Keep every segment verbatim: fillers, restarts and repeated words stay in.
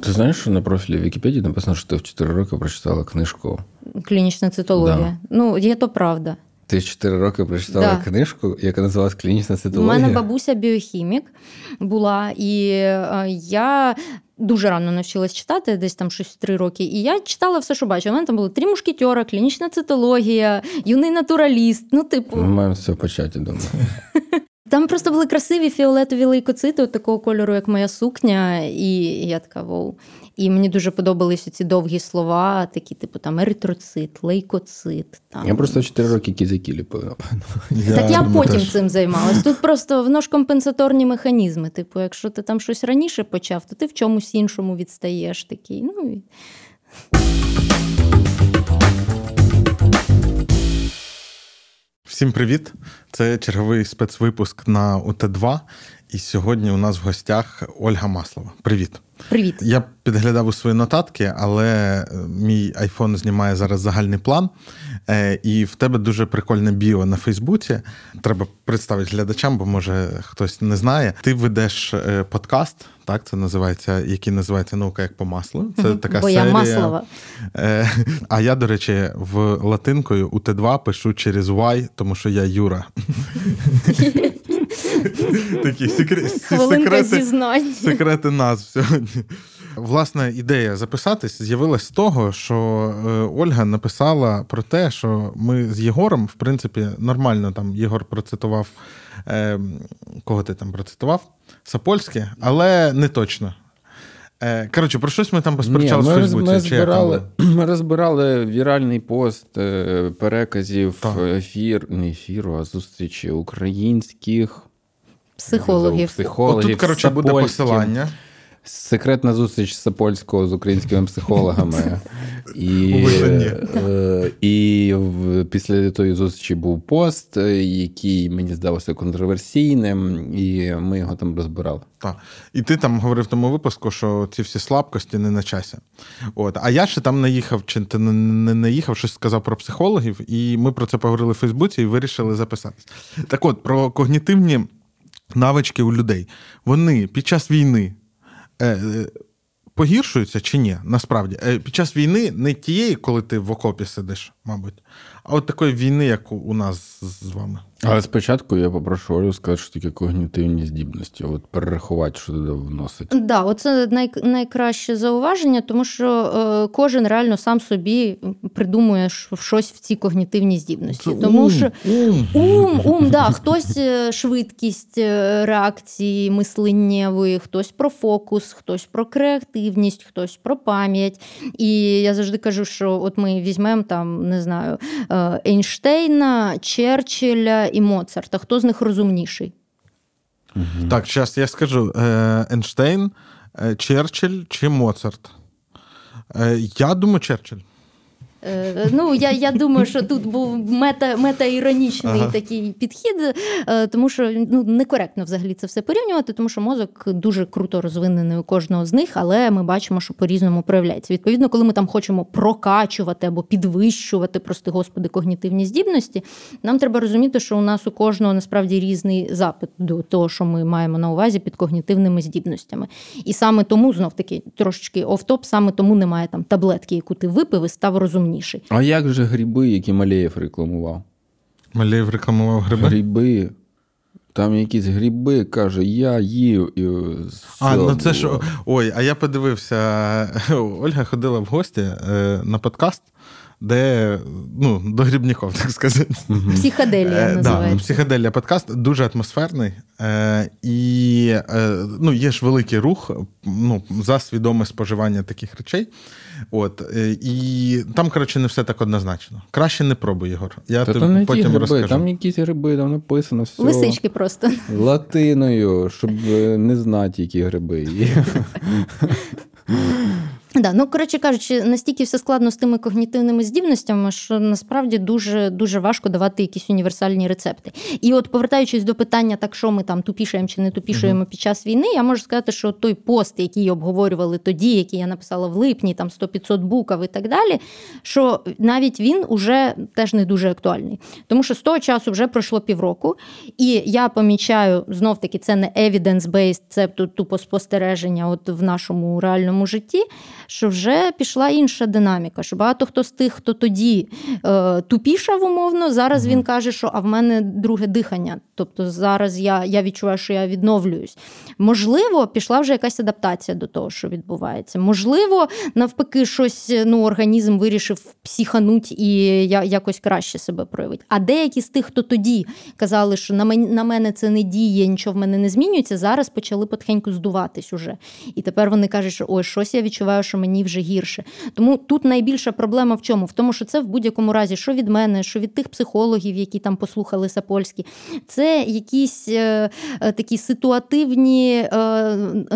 Ти знаєш, що на профілі Вікіпедії написано, що ти в чотири роки прочитала книжку? Клінічна цитологія. Да. Ну, є то правда. Ти в чотири роки прочитала да. книжку, яка називалась «Клінічна цитологія»? У мене бабуся біохімік була, і я... дуже рано навчилась читати, десь там щось три роки, і я читала все, що бачила. У мене там були «Три мушкетера», «Клінічна цитологія», «Юний натураліст», ну, типу... Ми маємо з цього почати, думаю. Там просто були красиві фіолетові лейкоцити от такого кольору, як моя сукня, і я така, воу. І мені дуже подобалися ці довгі слова, такі, типу, там, еритроцит, лейкоцит. Там. Я просто чотири роки кізяки ліпила. Так я потім цим займалась. Тут просто воно ж компенсаторні механізми. Типу, якщо ти там щось раніше почав, то ти в чомусь іншому відстаєш. Такий, ну... І... Всім привіт! Це черговий спецвипуск на У Т два. І сьогодні у нас в гостях Ольга Маслова. Привіт! Привіт! Я підглядав у свої нотатки, але мій айфон знімає зараз загальний план. І в тебе дуже прикольне біо на Фейсбуці. Треба представити глядачам, бо, може, хтось не знає. Ти ведеш подкаст, так це називається, який називається «Наука як по маслу». Це така бо серія. Я Маслова. А я, до речі, в латинкою У Т два пишу через «Вай», тому що я Юра. Такі секрети, секрети нас сьогодні. Власна ідея записатись з'явилась з того, що Ольга написала про те, що ми з Єгором, в принципі, нормально там Єгор процитував, е, кого ти там процитував? Сапольський, але не точно. Е, коротше, про щось ми там посперечали в Фейсбуці. Ми розбирали, ми розбирали віральний пост переказів так. ефір, не ефіру, а зустрічі українських психологів. психологів. Тут, коротше, буде посилання. Секретна зустріч Сапольського з українськими психологами. І, і після тої зустрічі був пост, який мені здавався контроверсійним, і ми його там розбирали. Так. І ти там говорив в тому випуску, що ці всі слабкості не на часі. От. А я ще там наїхав, чи ти не наїхав, щось сказав про психологів, і ми про це поговорили в Фейсбуці і вирішили записатись. Так от, про когнітивні навички у людей. Вони під час війни погіршуються чи ні, насправді? Під час війни не тієї, коли ти в окопі сидиш, мабуть, а от такої війни, як у нас з вами. Але спочатку я попрошу Олю сказати, що таке когнітивні здібності, от перерахувати, що туди вносить. Так, да, оце най- найкраще зауваження, тому що е, кожен реально сам собі придумує щось в ці когнітивні здібності. Це тому ум, що ум, ум, ум да, хтось швидкість реакції мисленнєвої, хтось про фокус, хтось про креативність, хтось про пам'ять. І я завжди кажу, що от ми візьмемо там, не знаю, Ейнштейна, Черчилля і Моцарта. Хто з них розумніший? Угу. Так, зараз я скажу. Ейнштейн, Черчилль чи Моцарт? Я думаю, Черчилль. Е, ну, я, я думаю, що тут був мета, мета-іронічний ага. такий підхід, тому що ну, некоректно взагалі це все порівнювати, тому що мозок дуже круто розвинений у кожного з них, але ми бачимо, що по-різному проявляється. Відповідно, коли ми там хочемо прокачувати або підвищувати, прости господи, когнітивні здібності, нам треба розуміти, що у нас у кожного насправді різний запит до того, що ми маємо на увазі під когнітивними здібностями. І саме тому, знов-таки, трошечки офтоп, саме тому немає там таблетки, яку ти випив і став розумним. А як же гриби, які Малєв рекламував? Малєв рекламував гриби? Гриби. Там якісь гриби, каже, я їв. І а, ну це ж... Ой, а я подивився. Ольга ходила в гості на подкаст, де, ну, до грибників, так сказати. Психоделія називається. Да, Психоделія подкаст, дуже атмосферний. І, ну, є ж великий рух, ну, за свідоме споживання таких речей. От. І там, коротше, не все так однозначно. Краще не пробуй, Єгор. Я тобі потім гриби, розкажу. Там якісь гриби, там написано все. Лисички просто. Латиною, щоб не знати, які гриби є. Да, ну, коротше кажучи, настільки все складно з тими когнітивними здібностями, що насправді дуже, дуже важко давати якісь універсальні рецепти. І от повертаючись до питання, так що ми там тупішаємо чи не тупішаємо під час війни, я можу сказати, що той пост, який обговорювали тоді, який я написала в липні, там сто п'ятсот букв і так далі, що навіть він уже теж не дуже актуальний. Тому що з того часу вже пройшло півроку, і я помічаю, знов-таки, це не evidence-based, це тупо спостереження от в нашому реальному житті, що вже пішла інша динаміка, що багато хто з тих, хто тоді е, тупішав умовно, зараз він каже, що а в мене друге дихання, тобто зараз я, я відчуваю, що я відновлююсь. Можливо, пішла вже якась адаптація до того, що відбувається. Можливо, навпаки, щось, ну, організм вирішив психануть і я, якось краще себе проявить. А деякі з тих, хто тоді казали, що на, мен, на мене це не діє, нічого в мене не змінюється, зараз почали потихеньку здуватись уже. І тепер вони кажуть, що ой, щось я відчуваю, що мені вже гірше. Тому тут найбільша проблема в чому? В тому, що це в будь-якому разі, що від мене, що від тих психологів, які там послухали Сапольський, це якісь е, е, такі ситуативні е,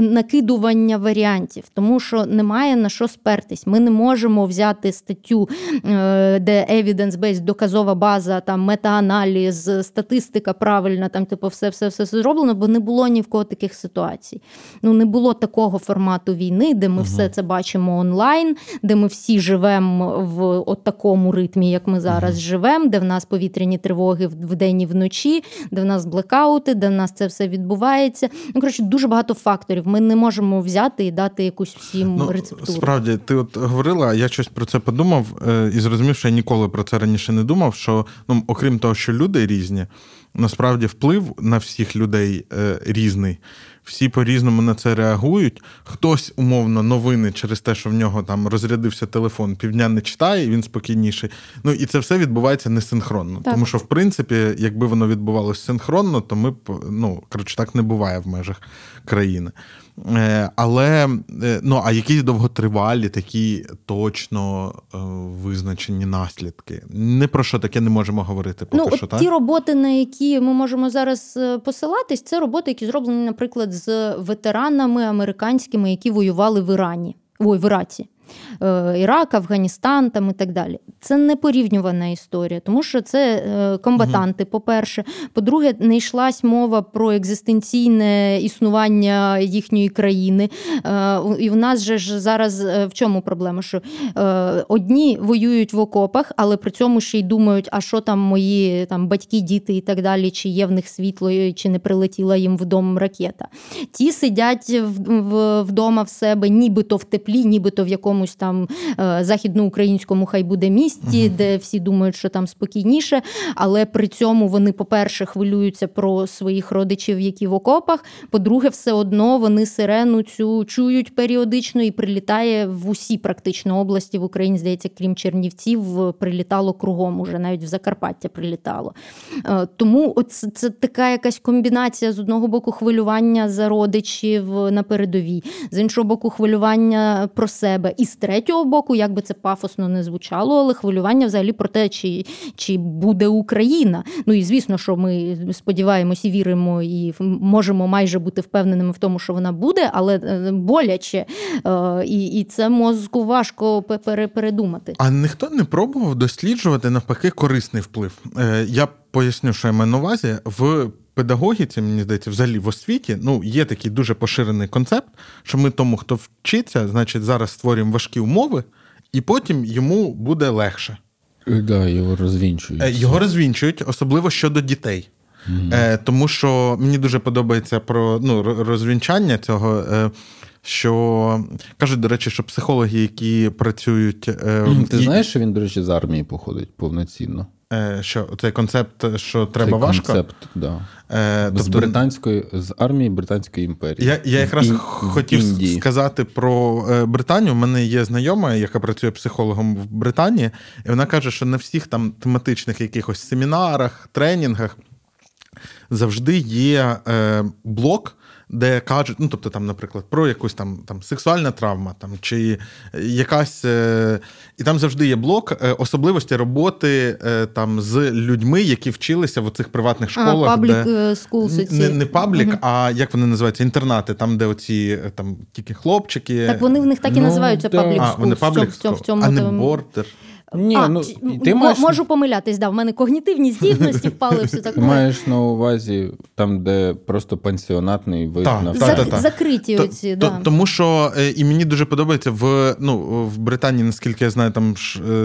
накидування варіантів, тому що немає на що спертись. Ми не можемо взяти статтю, е, де evidence-based, доказова база, там мета-аналіз, статистика правильна, там типу все-все-все зроблено, бо не було ні в кого таких ситуацій. Ну, не було такого формату війни, де ми угу. все це бачимо. Бачимо онлайн, де ми всі живемо в от такому ритмі, як ми зараз живемо, де в нас повітряні тривоги вдень і вночі, де в нас блекаути, де в нас це все відбувається. Ну, коротше, дуже багато факторів. Ми не можемо взяти і дати якусь всім ну, рецептуру. Справді, ти от говорила, я щось про це подумав і зрозумів, що я ніколи про це раніше не думав, що, ну, окрім того, що люди різні, насправді вплив на всіх людей е, різний. Всі по-різному на це реагують. Хтось, умовно, новини через те, що в нього там розрядився телефон, півдня не читає, він спокійніший. Ну, і це все відбувається несинхронно. Так. Тому що, в принципі, якби воно відбувалося синхронно, то ми б, ну, коротше, так не буває в межах країни. Е, але, е, ну, а якісь довготривалі, такі точно е, визначені наслідки? Не про що таке не можемо говорити поки ну, що, так? Ну, ті роботи, на які ми можемо зараз посилатись, це роботи, які зроблені, наприклад, з ветеранами американськими, які воювали в Ірані, ой, в Іраці. Ірак, Афганістан там і так далі. Це непорівнювана історія, тому що це комбатанти, по-перше. По-друге, не йшлась мова про екзистенційне існування їхньої країни. І в нас же ж зараз в чому проблема? Що одні воюють в окопах, але при цьому ще й думають, а що там мої там, батьки, діти і так далі, чи є в них світло, чи не прилетіла їм вдома ракета. Ті сидять вдома в себе, нібито в теплі, нібито в якому комусь там західноукраїнському хай буде місті, uh-huh. де всі думають, що там спокійніше, але при цьому вони, по-перше, хвилюються про своїх родичів, які в окопах, по-друге, все одно вони сирену цю чують періодично і прилітає в усі практично області в Україні, здається, крім Чернівців, прилітало кругом уже, навіть в Закарпаття прилітало. Тому це, це така якась комбінація з одного боку хвилювання за родичів на передовій, з іншого боку хвилювання про себе, і з третього боку, як би це пафосно не звучало, але хвилювання взагалі про те, чи, чи буде Україна. Ну і звісно, що ми сподіваємось і віримо, і можемо майже бути впевненими в тому, що вона буде, але боляче. І, і це мозку важко передумати. А ніхто не пробував досліджувати, навпаки, корисний вплив? Я поясню, що я маю на увазі. В педагогіці, мені здається, взагалі в освіті, ну, є такий дуже поширений концепт, що ми тому, хто вчиться, значить, зараз створюємо важкі умови, і потім йому буде легше. Да, його розвінчують. Його розвінчують, особливо щодо дітей. Mm-hmm. Тому що мені дуже подобається про ну, розвінчання цього, що... Кажуть, до речі, що психологи, які працюють... Ти знаєш, що він, до речі, з армії походить повноцінно? Що цей концепт, що треба цей важко? Концепт, да. Е, тобто... З британської, з армії Британської імперії. Я, я якраз Ін... хотів Індії. сказати про Британію. У мене є знайома, яка працює психологом в Британії, і вона каже, що на всіх там тематичних якихось семінарах, тренінгах завжди є блок, де кажуть, ну, тобто, там, наприклад, про якусь там, там сексуальна травма, там, чи якась... І там завжди є блок особливості роботи там з людьми, які вчилися в цих приватних школах. А, паблік де... скулс. Не, не паблік, угу. а як вони називаються, інтернати, там, де оці там тільки хлопчики. Так вони в них так і ну, називаються да. паблік скулс. А, вони паблік скулс, а не бордер. Ні, а, ну, ти маєш... Можу помилятись, да, в мене когнітивні здібності впали, все так. Маєш на увазі там, де просто пансіонатний вид на все. Закриті оці, да. Тому що, і мені дуже подобається, в, ну, в Британії, наскільки я знаю, там,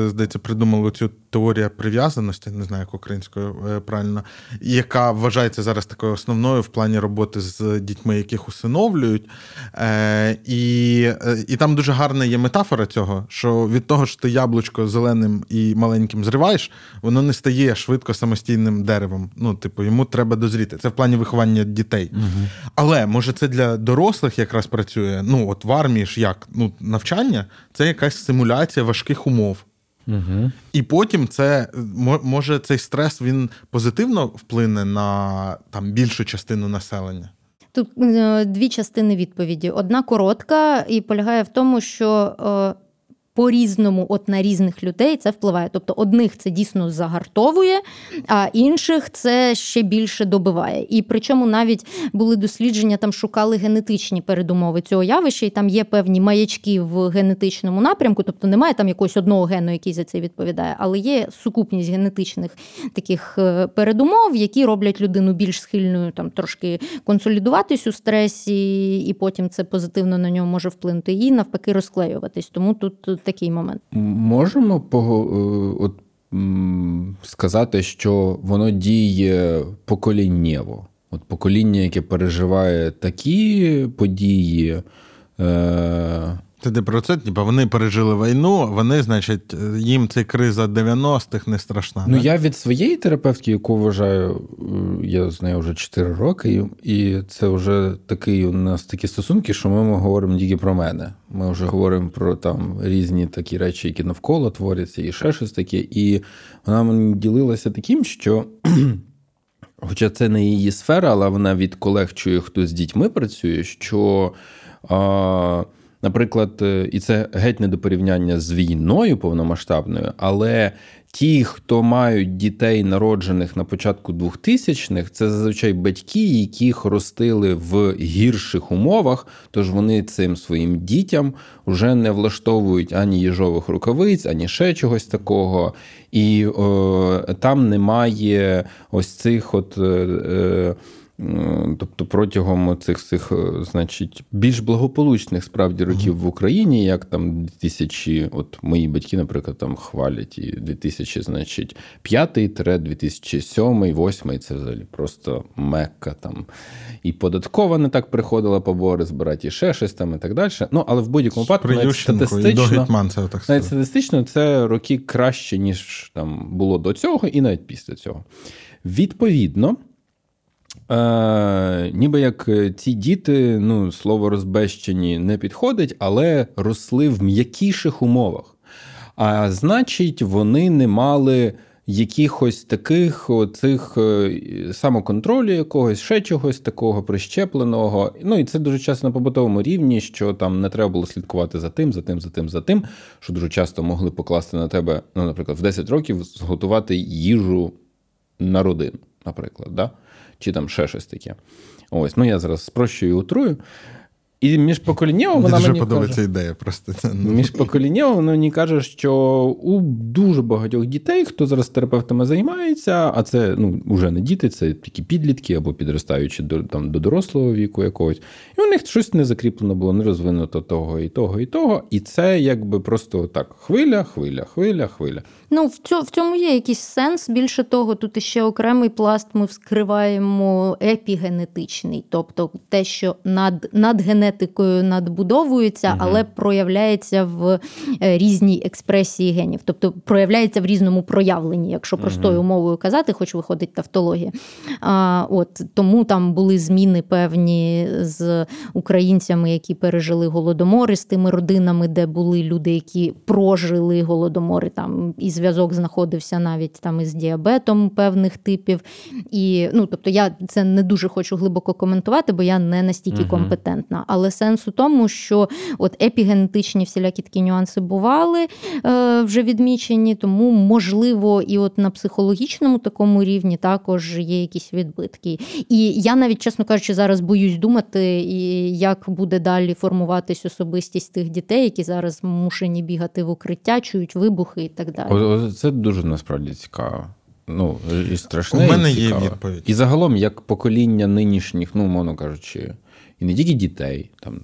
здається, придумали цю теорію прив'язаності, не знаю, як українською правильно, яка вважається зараз такою основною в плані роботи з дітьми, яких усиновлюють. І, і там дуже гарна є метафора цього, що від того, що ти яблучко зелене і маленьким зриваєш, воно не стає швидко самостійним деревом. Ну, типу, йому треба дозріти. Це в плані виховання дітей. Угу. Але, може, це для дорослих якраз працює? Ну, от в армії ж як? Ну, навчання – це якась симуляція важких умов. Угу. І потім це, може, цей стрес, він позитивно вплине на там більшу частину населення? Тут дві частини відповіді. Одна коротка і полягає в тому, що... по-різному, от на різних людей це впливає. Тобто одних це дійсно загартовує, а інших це ще більше добиває. І причому навіть були дослідження, там шукали генетичні передумови цього явища, і там є певні маячки в генетичному напрямку, тобто немає там якогось одного гену, який за це відповідає, але є сукупність генетичних таких передумов, які роблять людину більш схильною там трошки консолідуватись у стресі, і потім це позитивно на нього може вплинути, і навпаки розклеюватись. Тому тут такий момент. Можемо от, сказати, що воно діє поколіннєво. От покоління, яке переживає такі події... Е- Це де про це, ніби вони пережили війну, вони, значить, їм ця криза дев'яностих не страшна. Ну, так? Я від своєї терапевтки, яку вважаю, я з нею вже чотири роки, і це вже такий у нас такі стосунки, що ми, ми говоримо тільки про мене. Ми вже говоримо про там різні такі речі, які навколо творяться, і ще щось таке. І вона мені ділилася таким, що, хоча це не її сфера, але вона від колег чує, хто з дітьми працює, що... А... Наприклад, і це геть не до порівняння з війною повномасштабною, але ті, хто мають дітей, народжених на початку двохтисячних, це зазвичай батьки, яких ростили в гірших умовах, тож вони цим своїм дітям вже не влаштовують ані їжових рукавиць, ані ще чогось такого. І о, там немає ось цих от... Е, Тобто протягом цих, цих, значить, більш благополучних, справді, років в Україні, як там дві тисячі, от мої батьки, наприклад, там хвалять і дві тисячі п'ятий - дві тисячі сьомий - дві тисячі восьмий, це взагалі просто мекка там. І податкова не так приходила побори збирати, і ще щось там, і так далі. Ну, але в будь-якому випадку, навіть статистично, навіть статистично, це роки краще, ніж там було до цього і навіть після цього. Відповідно, Е, ніби як ці діти, ну, слово «розбещені» не підходить, але росли в м'якіших умовах. А значить, вони не мали якихось таких оцих самоконтролю якогось, ще чогось такого прищепленого. Ну, і це дуже часто на побутовому рівні, що там не треба було слідкувати за тим, за тим, за тим, за тим, що дуже часто могли покласти на тебе, ну, наприклад, в десять років зготувати їжу на родину, наприклад, да? Чи там ще щось таке. Ось, ну я зараз спрощую і утрую. І міжпоколіннєво вона мені каже... Мені дуже подобається ідея просто. Міжпоколіннєво вона мені каже, що у дуже багатьох дітей, хто зараз терапевтами займається, а це, ну, вже не діти, це такі підлітки або підростаючі до, там, до дорослого віку якогось. І у них щось не закріплено було, не розвинуто того і того і того. І це якби просто так хвиля, хвиля, хвиля, хвиля. Ну, в, цьо, в цьому є якийсь сенс. Більше того, тут іще окремий пласт ми вскриваємо епігенетичний. Тобто те, що над, надгенетичний генетикою надбудовується, угу. але проявляється в різній експресії генів. Тобто проявляється в різному проявленні, якщо простою мовою казати, хоч виходить тавтологія. А, от, тому там були зміни певні з українцями, які пережили Голодомори, з тими родинами, де були люди, які прожили Голодомори, там і зв'язок знаходився навіть там із діабетом певних типів. І, ну, тобто я це не дуже хочу глибоко коментувати, бо я не настільки uh-huh. компетентна. Але сенс у тому, що от епігенетичні всілякі такі нюанси бували е, вже відмічені, тому, можливо, і от на психологічному такому рівні також є якісь відбитки. І я навіть, чесно кажучи, зараз боюсь думати, як буде далі формуватись особистість тих дітей, які зараз змушені бігати в укриття, чують вибухи і так далі. Це дуже насправді цікаво. Ну, і страшне, у мене і цікаво. Є відповідь. І загалом, як покоління нинішніх, ну, мовно кажучи, і не тільки дітей, там,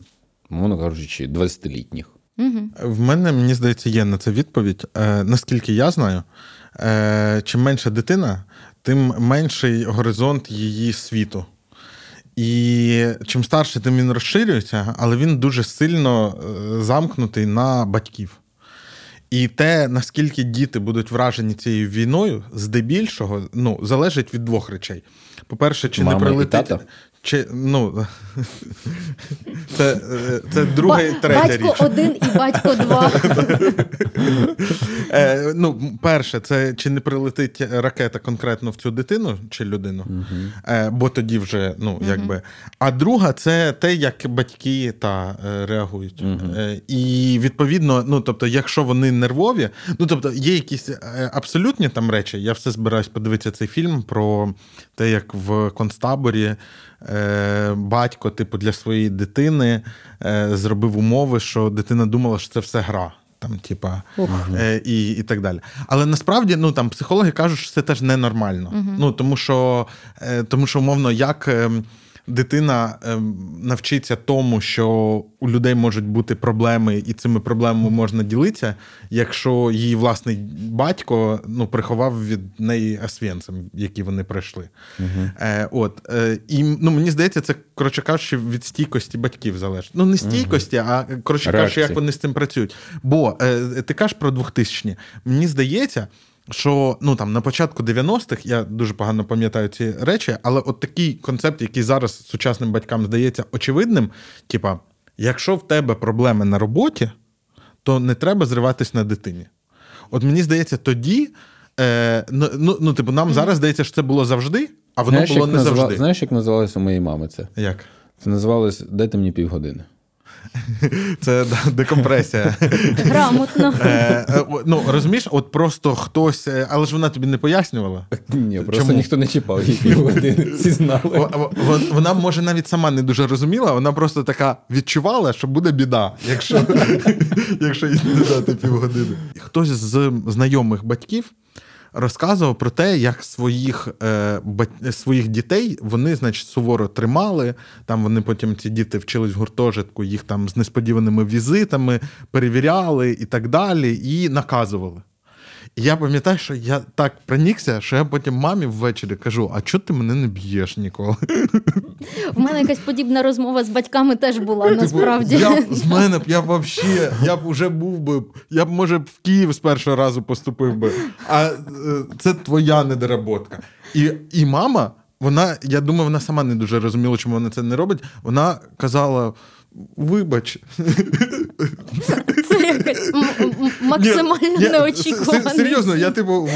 мовно кажучи, двадцятилітніх. Угу. В мене, мені здається, є на це відповідь. Е, наскільки я знаю, е, чим менша дитина, тим менший горизонт її світу. І чим старше, тим він розширюється, але він дуже сильно замкнутий на батьків. І те, наскільки діти будуть вражені цією війною, здебільшого, ну, залежить від двох речей. По-перше, чи мама не прилетить... Чи, ну, це, це друга і третя річ. Батько один і батько два. е, ну, перше, це чи не прилетить ракета конкретно в цю дитину чи людину, угу. е, бо тоді вже, ну, угу. якби. А друга, це те, як батьки та реагують. Угу. Е, і, відповідно, ну, тобто, якщо вони нервові, ну, тобто, є якісь абсолютні там речі, я все збираюсь подивитися цей фільм про те, як в концтаборі батько, типу, для своєї дитини зробив умови, що дитина думала, що це все гра. Там, типа, uh-huh. і, і так далі. Але насправді, ну, там, психологи кажуть, що це теж ненормально. Uh-huh. Ну, тому що, тому що, умовно, як дитина навчиться тому, що у людей можуть бути проблеми, і цими проблемами можна ділитися, якщо її власний батько, ну, приховав від неї освєнцем, які вони пройшли. Угу. Е, от, е, і, ну, мені здається, це, коротше кажучи, від стійкості батьків залежить. Ну, не стійкості, угу. а, коротше кажучи, як вони з цим працюють. Бо, е, ти кажеш про двохтисячні, мені здається, що, ну, там, на початку дев'яностих, я дуже погано пам'ятаю ці речі, але от такий концепт, який зараз сучасним батькам здається очевидним, типа, якщо в тебе проблеми на роботі, то не треба зриватись на дитині. От мені здається, тоді, е, ну, ну, типу, нам зараз здається, що це було завжди, а воно знаєш, було не назва... завжди. Знаєш, як називалося у моєї мами це? Як? Це називалось «Дайте мені півгодини». Це декомпресія. Грамотно. Е, ну, розумієш, от просто хтось... Але ж вона тобі не пояснювала? Ні, просто чому? Ніхто не чіпав її півгодини. Всі знали. Вона, може, навіть сама не дуже розуміла, вона просто така відчувала, що буде біда, якщо, якщо їй не дати півгодини. Хтось з знайомих батьків розказував про те, як своїх, е, бать, своїх дітей вони, значить, суворо тримали. Там вони потім, ці діти, вчились в гуртожитку, їх там з несподіваними візитами перевіряли і так далі, і наказували. І я пам'ятаю, що я так пронікся, що я потім мамі ввечері кажу, а чого ти мене не б'єш ніколи? У мене якась подібна розмова з батьками теж була, насправді. Я б, з мене б, я б взагалі, я б вже був би, я б, може, в Київ з першого разу поступив би. А це твоя недоработка. І, і мама, вона, я думаю, вона сама не дуже розуміла, чому вона це не робить, вона казала... Вибач. Це якось максимально неочікувано. Серйозно, я, типу,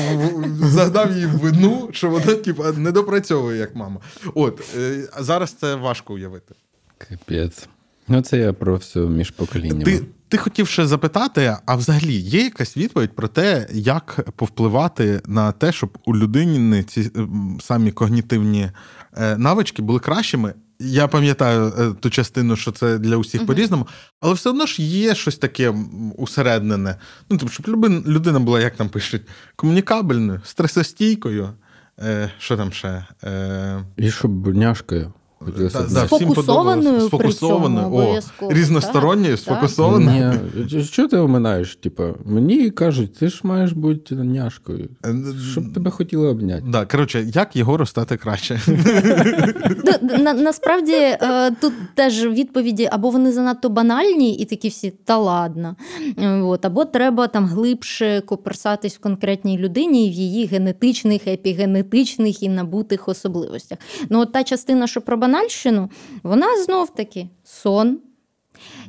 загнав їй вину, що вона, типу, не допрацьовує, як мама. От, а зараз це важко уявити. Капець. Ну, це я про все між поколіннями. Ти, ти хотів ще запитати, а взагалі є якась відповідь про те, як повпливати на те, щоб у людини ці самі когнітивні навички були кращими? Я пам'ятаю ту частину, що це для усіх uh-huh. по-різному, але все одно ж є щось таке усереднене. Ну, тобто, щоб людина була, як там пишуть, комунікабельною, стресостійкою, е, що там ще? Е... І щоб няшкою. Да, да, сфокусованою, сфокусованою при цьому, різносторонньою, сфокусованою. Що ти оминаєш? Типа, мені кажуть, ти ж маєш бути няшкою. Щоб тебе хотіли обняти. Да, коротше, як Єгору стати краще? Насправді, тут теж відповіді, або вони занадто банальні, і такі всі, та ладно. Або треба там глибше копирсатись в конкретній людині і в її генетичних, епігенетичних і набутих особливостях. Ну, от та частина, що про банальщину, вона знов-таки сон.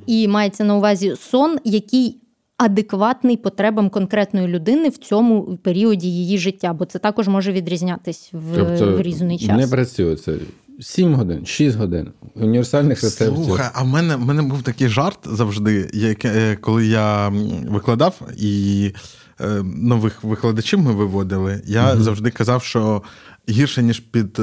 І мається на увазі сон, який адекватний потребам конкретної людини в цьому періоді її життя. Бо це також може відрізнятись в, тобто, в різний час. Тобто не працює це. Сім годин, шість годин. Універсальних рецептів. Слухай, а в мене, в мене був такий жарт завжди, як, коли я викладав і нових викладачів ми виводили, я mm-hmm. завжди казав, що гірше, ніж під,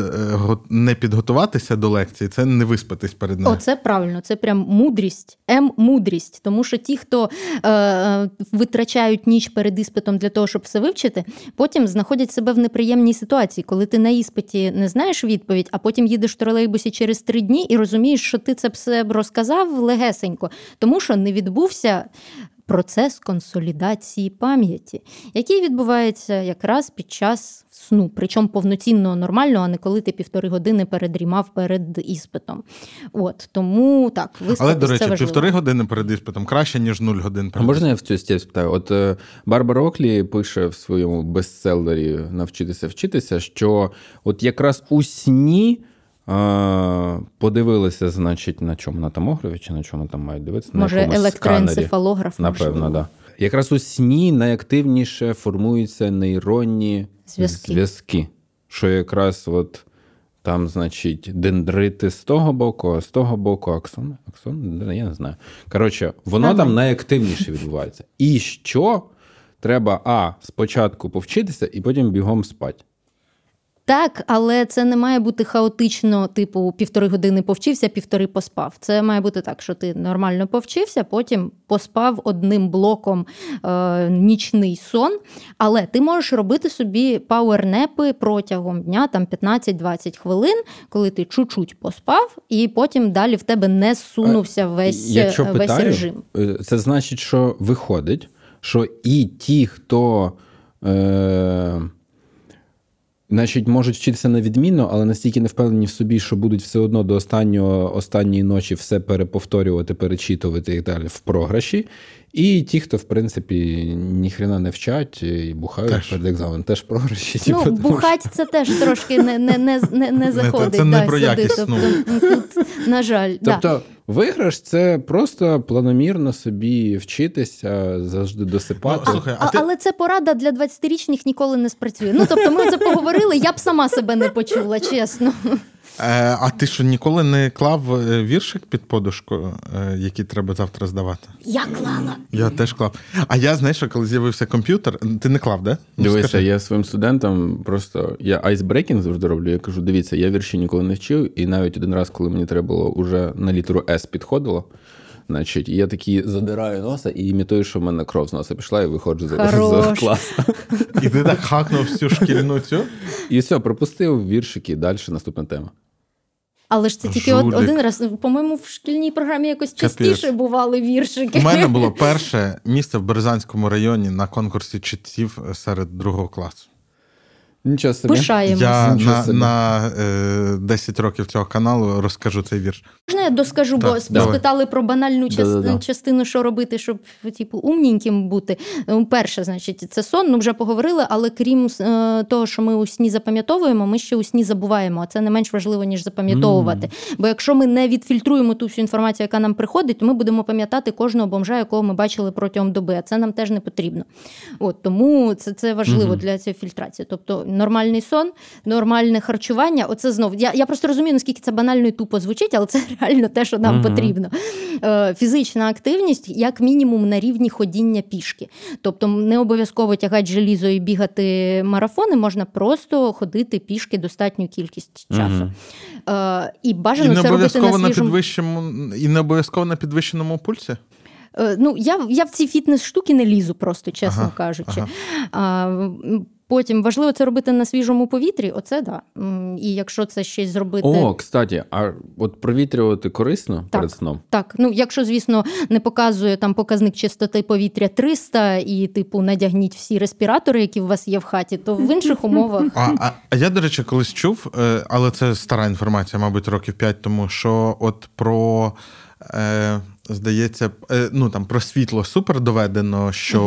не підготуватися до лекції, це не виспатись перед нею. О, це правильно, це прям мудрість, М-мудрість. Тому що ті, хто е- витрачають ніч перед іспитом для того, щоб все вивчити, потім знаходять себе в неприємній ситуації, коли ти на іспиті не знаєш відповідь, а потім їдеш в тролейбусі через три дні і розумієш, що ти це все розказав легесенько, тому що не відбувся процес консолідації пам'яті, який відбувається якраз під час сну, причому повноцінного, нормального, а не коли ти півтори години передрімав перед іспитом. От, тому так, виспитись це важливо. Але, до речі, півтори години перед іспитом краще, ніж нуль годин. А можна я в цю стіль спитаю? От Барбара Оклі пише в своєму бестселері «Навчитися вчитися», що от якраз у сні подивилися, значить, на чому, на томографі чи на чому там мають дивитися? Може, електроенцефалограф? Напевно, так. Да. Якраз у сні найактивніше формуються нейронні зв'язки. зв'язки. Що якраз от там, значить, дендрити з того боку, а з того боку аксон. Аксон? Я не знаю. Коротше, воно ага. там найактивніше відбувається. І що? Треба, а, спочатку повчитися, і потім бігом спати. Так, але це не має бути хаотично, типу, півтори години повчився, півтори поспав. Це має бути так, що ти нормально повчився, потім поспав одним блоком е, нічний сон, але ти можеш робити собі пауернепи протягом дня, там п'ятнадцять-двадцять хвилин, коли ти чуть-чуть поспав, і потім далі в тебе не сунувся весь, весь питаю, режим. Це значить, що виходить, що і ті, хто... Е... Значить, можуть вчитися на відмінно, але настільки не впевнені в собі, що будуть все одно до останнього, останньої ночі все переповторювати, перечитувати і далі в програші. І ті, хто, в принципі, ніхрена не вчать і бухають теж перед екзаменом, теж програші. Ну, типу, бухать тому, це теж трошки не, не, не, не, не заходить. Це не про якість сну. На жаль, так. Тобто, виграш – це просто планомірно собі вчитися, завжди досипати. Ну, слухай, а, а, ти... Але це порада для двадцятирічних ніколи не спрацює. Ну, тобто, ми це поговорили, я б сама себе не почула, чесно. А ти що, ніколи не клав віршик під подушку, який треба завтра здавати? Я клала. Я теж клав. А я, знаєш, коли з'явився комп'ютер, ти не клав, да? Дивися, Скажи. Я своїм студентам просто, я айсбрейкінг завжди роблю, я кажу, дивіться, я вірші ніколи не вчив, і навіть один раз, коли мені треба було, уже на літеру «С» підходило, значить, я такі задираю носа і імітую, що в мене кров з носа пішла, і виходжу за, за клас. І ти так хакнув всю шкільну цю? І все, пропустив віршики, далі наступна тема. Але ж це тільки Жулик. Один раз. По-моєму, в шкільній програмі якось частіше Капіс. Бували віршики. У мене було перше місце в Березанському районі на конкурсі читців серед другого класу. Нічого собі. Пишаємося. Я Нічого на, собі. на е, десять років цього каналу розкажу цей вірш. Можна я доскажу, так, бо давай. Спитали про банальну частину, частину, що робити, щоб типу, умненьким бути. Перше, значить, це сон, ну вже поговорили, але крім е, того, що ми у сні запам'ятовуємо, ми ще у сні забуваємо, а це не менш важливо, ніж запам'ятовувати. Mm. Бо якщо ми не відфільтруємо ту всю інформацію, яка нам приходить, то ми будемо пам'ятати кожного бомжа, якого ми бачили протягом доби, а це нам теж не потрібно. От, тому це, це важливо mm-hmm. для цієї фільтрації. Тобто нормальний сон, нормальне харчування. Оце знов. Я, я просто розумію, наскільки це банально і тупо звучить, але це реально те, що нам uh-huh. потрібно. Фізична активність, як мінімум, на рівні ходіння пішки. Тобто не обов'язково тягати желізо і бігати марафони, можна просто ходити пішки достатню кількість часу. Uh-huh. І бажано і це робити на свіжому... підвищеному... І не обов'язково на підвищеному пульсі? Ну, я, я в ці фітнес-штуки не лізу просто, чесно ага, кажучи. Ага. А, Потім важливо це робити на свіжому повітрі, оце да. І якщо це щось зробити... О, кстаті, а от провітрювати корисно так, перед сном? Так, ну якщо, звісно, не показує там показник чистоти повітря триста і, типу, надягніть всі респіратори, які у вас є в хаті, то в інших умовах... А, а, а я, до речі, колись чув, але це стара інформація, мабуть, років п'ять тому, що от про... Е... Здається, ну там про світло супер доведено, що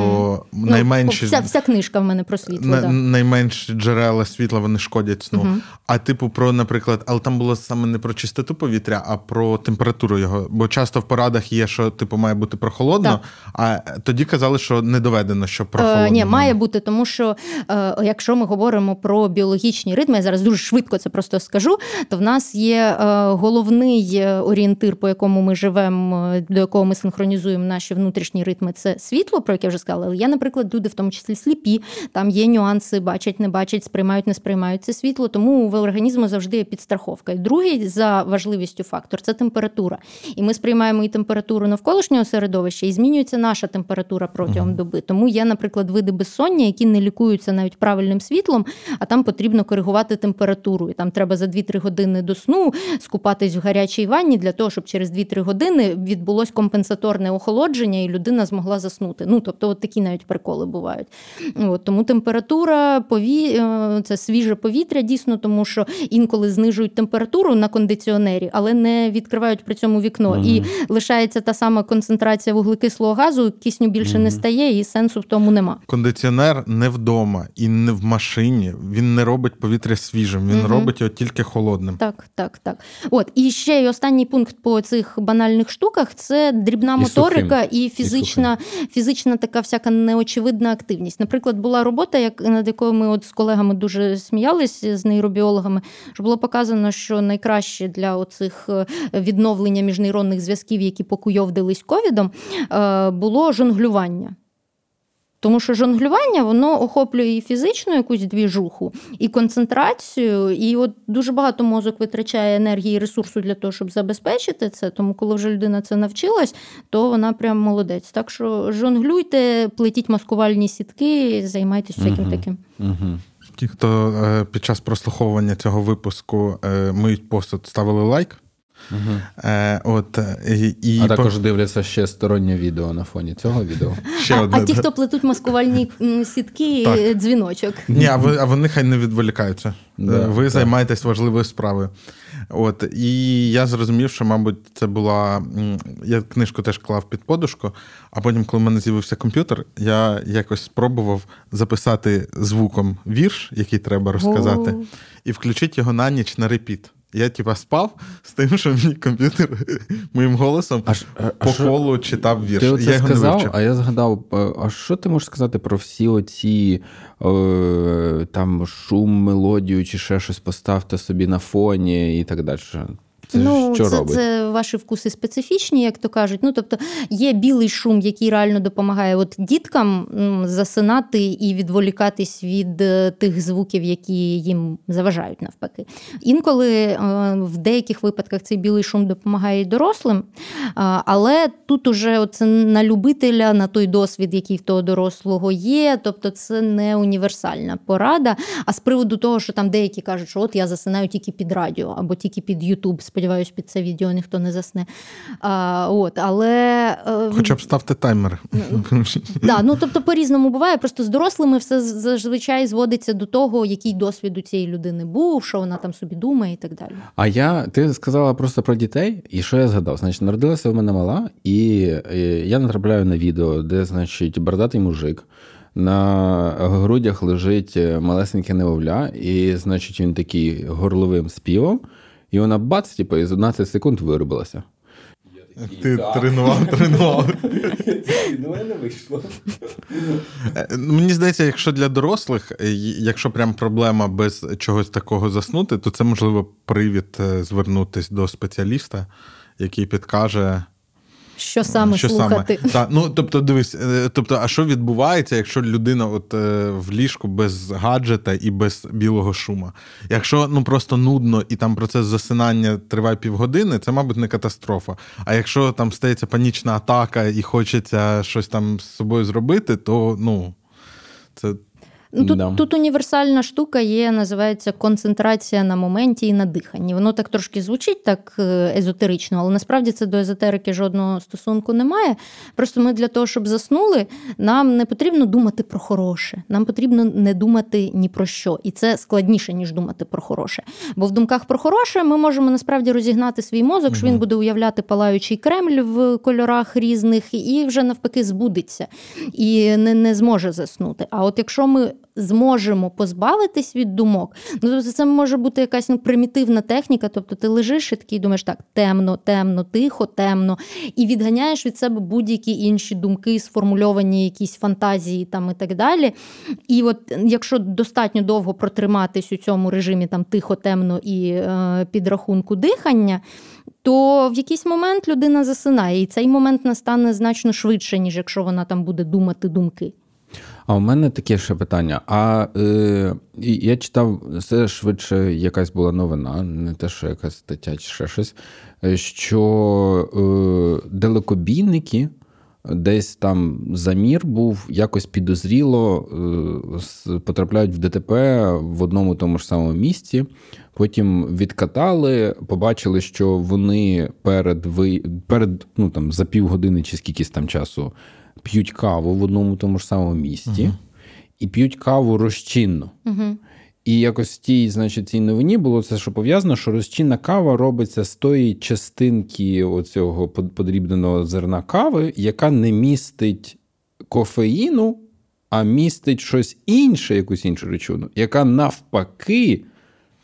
угу. найменші... Ну, вся, вся книжка в мене про світло, на, да. Найменші джерела світла, вони шкодять сну. Угу. А типу про, наприклад, але там було саме не про чистоту повітря, а про температуру його. Бо часто в порадах є, що типу має бути прохолодно, так. А тоді казали, що не доведено, що прохолодно. Е, ні, має бути, тому що е, якщо ми говоримо про біологічні ритми, я зараз дуже швидко це просто скажу, то в нас є е, головний орієнтир, по якому ми живемо, до якого ми синхронізуємо наші внутрішні ритми, це світло, про яке я вже сказала. Але є, наприклад, люди, в тому числі сліпі, там є нюанси, бачать, не бачать, сприймають, не сприймають це світло, тому в організму завжди є підстраховка. І другий за важливістю фактор – це температура. І ми сприймаємо і температуру навколишнього середовища, і змінюється наша температура протягом доби. Тому є, наприклад, види безсоння, які не лікуються навіть правильним світлом, а там потрібно коригувати температуру. І там треба за дві-три години до сну скупатись в гарячій ванні для того, щоб через дві-три години відбулося було компенсаторне охолодження, і людина змогла заснути. Ну, тобто, от такі навіть приколи бувають. От, тому температура, пові... це свіже повітря, дійсно, тому що інколи знижують температуру на кондиціонері, але не відкривають при цьому вікно. Mm-hmm. І лишається та сама концентрація вуглекислого газу, кисню більше mm-hmm. не стає, і сенсу в тому нема. Кондиціонер не вдома і не в машині. Він не робить повітря свіжим, він mm-hmm. робить його тільки холодним. Так, так, так. От, і ще й останній пункт по цих банальних штуках – це дрібна і моторика сухим. І фізична, і фізична така всяка неочевидна активність. Наприклад, була робота, як, над якою ми от з колегами дуже сміялись, з нейробіологами, що було показано, що найкраще для оцих відновлення міжнейронних зв'язків, які покуйовдились ковідом, було жонглювання. Тому що жонглювання, воно охоплює і фізичну якусь двіжуху, і концентрацію, і от дуже багато мозок витрачає енергії і ресурсу для того, щоб забезпечити це. Тому коли вже людина це навчилась, то вона прям молодець. Так що жонглюйте, плетіть маскувальні сітки, займайтесь всяким угу, таким. Угу. Ті, хто під час прослуховування цього випуску миють посуд, ставили лайк. Угу. Е, от, і, і а також по... дивляться ще стороннє відео на фоні цього відео. Ще а, одне... а ті, хто плетуть маскувальні сітки, так. Дзвіночок. Ні, а, ви, а вони хай не відволікаються. Да, ви так. займаєтесь важливою справою. От, і я зрозумів, що, мабуть, це була... Я книжку теж клав під подушку, а потім, коли в мене з'явився комп'ютер, я якось спробував записати звуком вірш, який треба розказати, О. і включити його на ніч на репіт. Я, типа, спав з тим, що мій комп'ютер моїм голосом а, по а колу що? Читав вірш. Ти оце я його сказав, не вивчив. А я згадав, а що ти можеш сказати про всі оці е, там шум, мелодію чи ще щось поставте собі на фоні і так далі? Це ну, що це, робить? Це ваші вкуси специфічні, як то кажуть. Ну, тобто, є білий шум, який реально допомагає от діткам засинати і відволікатись від тих звуків, які їм заважають навпаки. Інколи в деяких випадках цей білий шум допомагає і дорослим, але тут уже оце на любителя, на той досвід, який в того дорослого є, тобто це не універсальна порада. А з приводу того, що там деякі кажуть, що от я засинаю тільки під радіо або тільки під YouTube, сподіваюсь, під це відео ніхто не засне. А, от, але... Хоча б ставте таймер. Да, ну, тобто, по-різному буває. Просто з дорослими все зазвичай зводиться до того, який досвід у цієї людини був, що вона там собі думає і так далі. А я... Ти сказала просто про дітей, і що я згадав? Значить, народилася в мене мала, і я натрапляю на відео, де, значить, бородатий мужик, на грудях лежить малесеньке немовля, і, значить, він такий горловим співом, і вона бац, типу, із одинадцяти секунд вирубилася. Ти так. тренував, тренував. Ну, я не вийшло. Мені здається, якщо для дорослих, якщо прям проблема без чогось такого заснути, то це, можливо, привід звернутись до спеціаліста, який підкаже... Що саме що слухати. Саме. Та, ну, тобто, дивись, тобто, а що відбувається, якщо людина от, е, в ліжку без гаджета і без білого шума? Якщо ну, просто нудно і там процес засинання триває півгодини, це, мабуть, не катастрофа. А якщо там стається панічна атака і хочеться щось там з собою зробити, то, ну, це... Тут, да. тут універсальна штука є, називається концентрація на моменті і на диханні. Воно так трошки звучить так езотерично, але насправді це до езотерики жодного стосунку немає. Просто ми для того, щоб заснули, нам не потрібно думати про хороше. Нам потрібно не думати ні про що. І це складніше, ніж думати про хороше. Бо в думках про хороше ми можемо насправді розігнати свій мозок, mm-hmm. що він буде уявляти палаючий Кремль в кольорах різних і вже навпаки збудеться. І не, не зможе заснути. А от якщо ми зможемо позбавитись від думок, ну це може бути якась ну, примітивна техніка, тобто ти лежиш і такий думаєш так, темно, темно, тихо, темно, і відганяєш від себе будь-які інші думки, сформульовані якісь фантазії там і так далі. І от якщо достатньо довго протриматись у цьому режимі там тихо, темно і е, підрахунку дихання, то в якийсь момент людина засинає, і цей момент настане значно швидше, ніж якщо вона там буде думати думки. А у мене таке ще питання. А е, я читав, це швидше якась була новина, не те, що якась стаття чи ще щось, що е, далекобійники, десь там замір був, якось підозріло, е, потрапляють в ДТП в одному тому ж самому місці, потім відкатали, побачили, що вони перед, ви, перед ну, там, за півгодини чи скількись там часу п'ють каву в одному тому ж самому місті, uh-huh. і п'ють каву розчинно. Uh-huh. І якось в тій, значить, цій новині було це, що пов'язано, що розчинна кава робиться з тої частинки оцього подрібненого зерна кави, яка не містить кофеїну, а містить щось інше, якусь іншу речовину, яка навпаки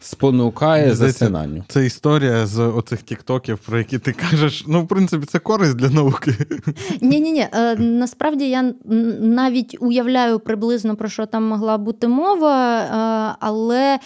спонукає засинанню. Це історія з оцих тіктоків, про які ти кажеш, ну, в принципі, це користь для науки. Ні-ні-ні, насправді я навіть уявляю приблизно, про що там могла бути мова, але...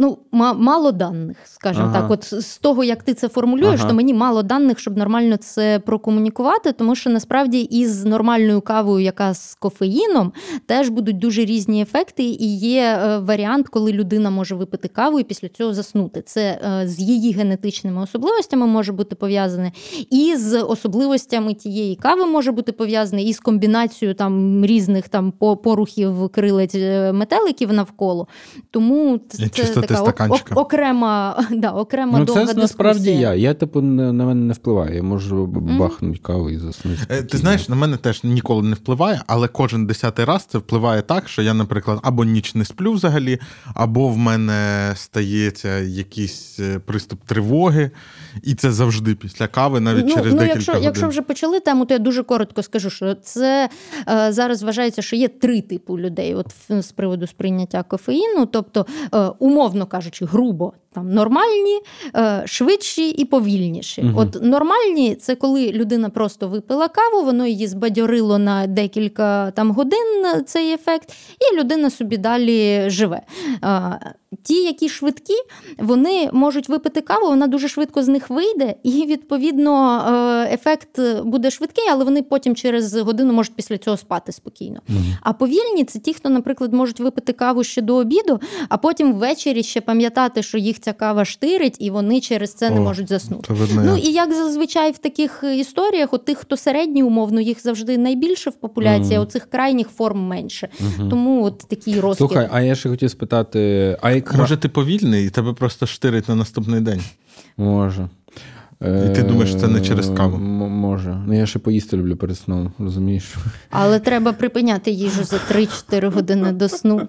Ну, мало даних, скажімо ага. так. От з того, як ти це формулюєш, ага. то мені мало даних, щоб нормально це прокомунікувати, тому що, насправді, із нормальною кавою, яка з кофеїном, теж будуть дуже різні ефекти, і є варіант, коли людина може випити каву і після цього заснути. Це з її генетичними особливостями може бути пов'язане, і з особливостями тієї кави може бути пов'язане, і з комбінацією там різних там порухів крилець метеликів навколо. Тому це... Така о- окрема, да, окрема ну, довга дискусія. Це насправді я. Я, типу, на мене не впливає. Я можу бахнути mm-hmm. каву і заснути. Е, ти знаєш, на мене теж ніколи не впливає, але кожен десятий раз це впливає так, що я, наприклад, або ніч не сплю взагалі, або в мене стається якийсь приступ тривоги, і це завжди після кави, навіть ну, через ну, декілька якщо, годин. Якщо вже почали тему, то я дуже коротко скажу, що це е, зараз вважається, що є три типу людей от, з приводу сприйняття кофеїну, тобто е, умовно кажучи, грубо, там, нормальні, швидші і повільніші. Угу. От нормальні – це коли людина просто випила каву, воно її збадьорило на декілька там, годин цей ефект, і людина собі далі живе. Ті, які швидкі, вони можуть випити каву, вона дуже швидко з них вийде, і, відповідно, ефект буде швидкий, але вони потім через годину можуть після цього спати спокійно. Угу. А повільні – це ті, хто, наприклад, можуть випити каву ще до обіду, а потім ввечері ще пам'ятати, що їх ця кава штирить, і вони через це О, не можуть заснути. Ну, і як зазвичай в таких історіях, от тих, хто середні, умовно, їх завжди найбільше в популяції, mm. а оцих крайніх форм менше. Mm-hmm. Тому от такий розкид. Слухай, а я ще хотів спитати... А як... Може, ти повільний, і тебе просто штирить на наступний день? Може. І ти думаєш, це не через каву? М- може. Ну, я ще поїсти люблю перед сном, розумієш? Але треба припиняти їжу за три-чотири години до сну.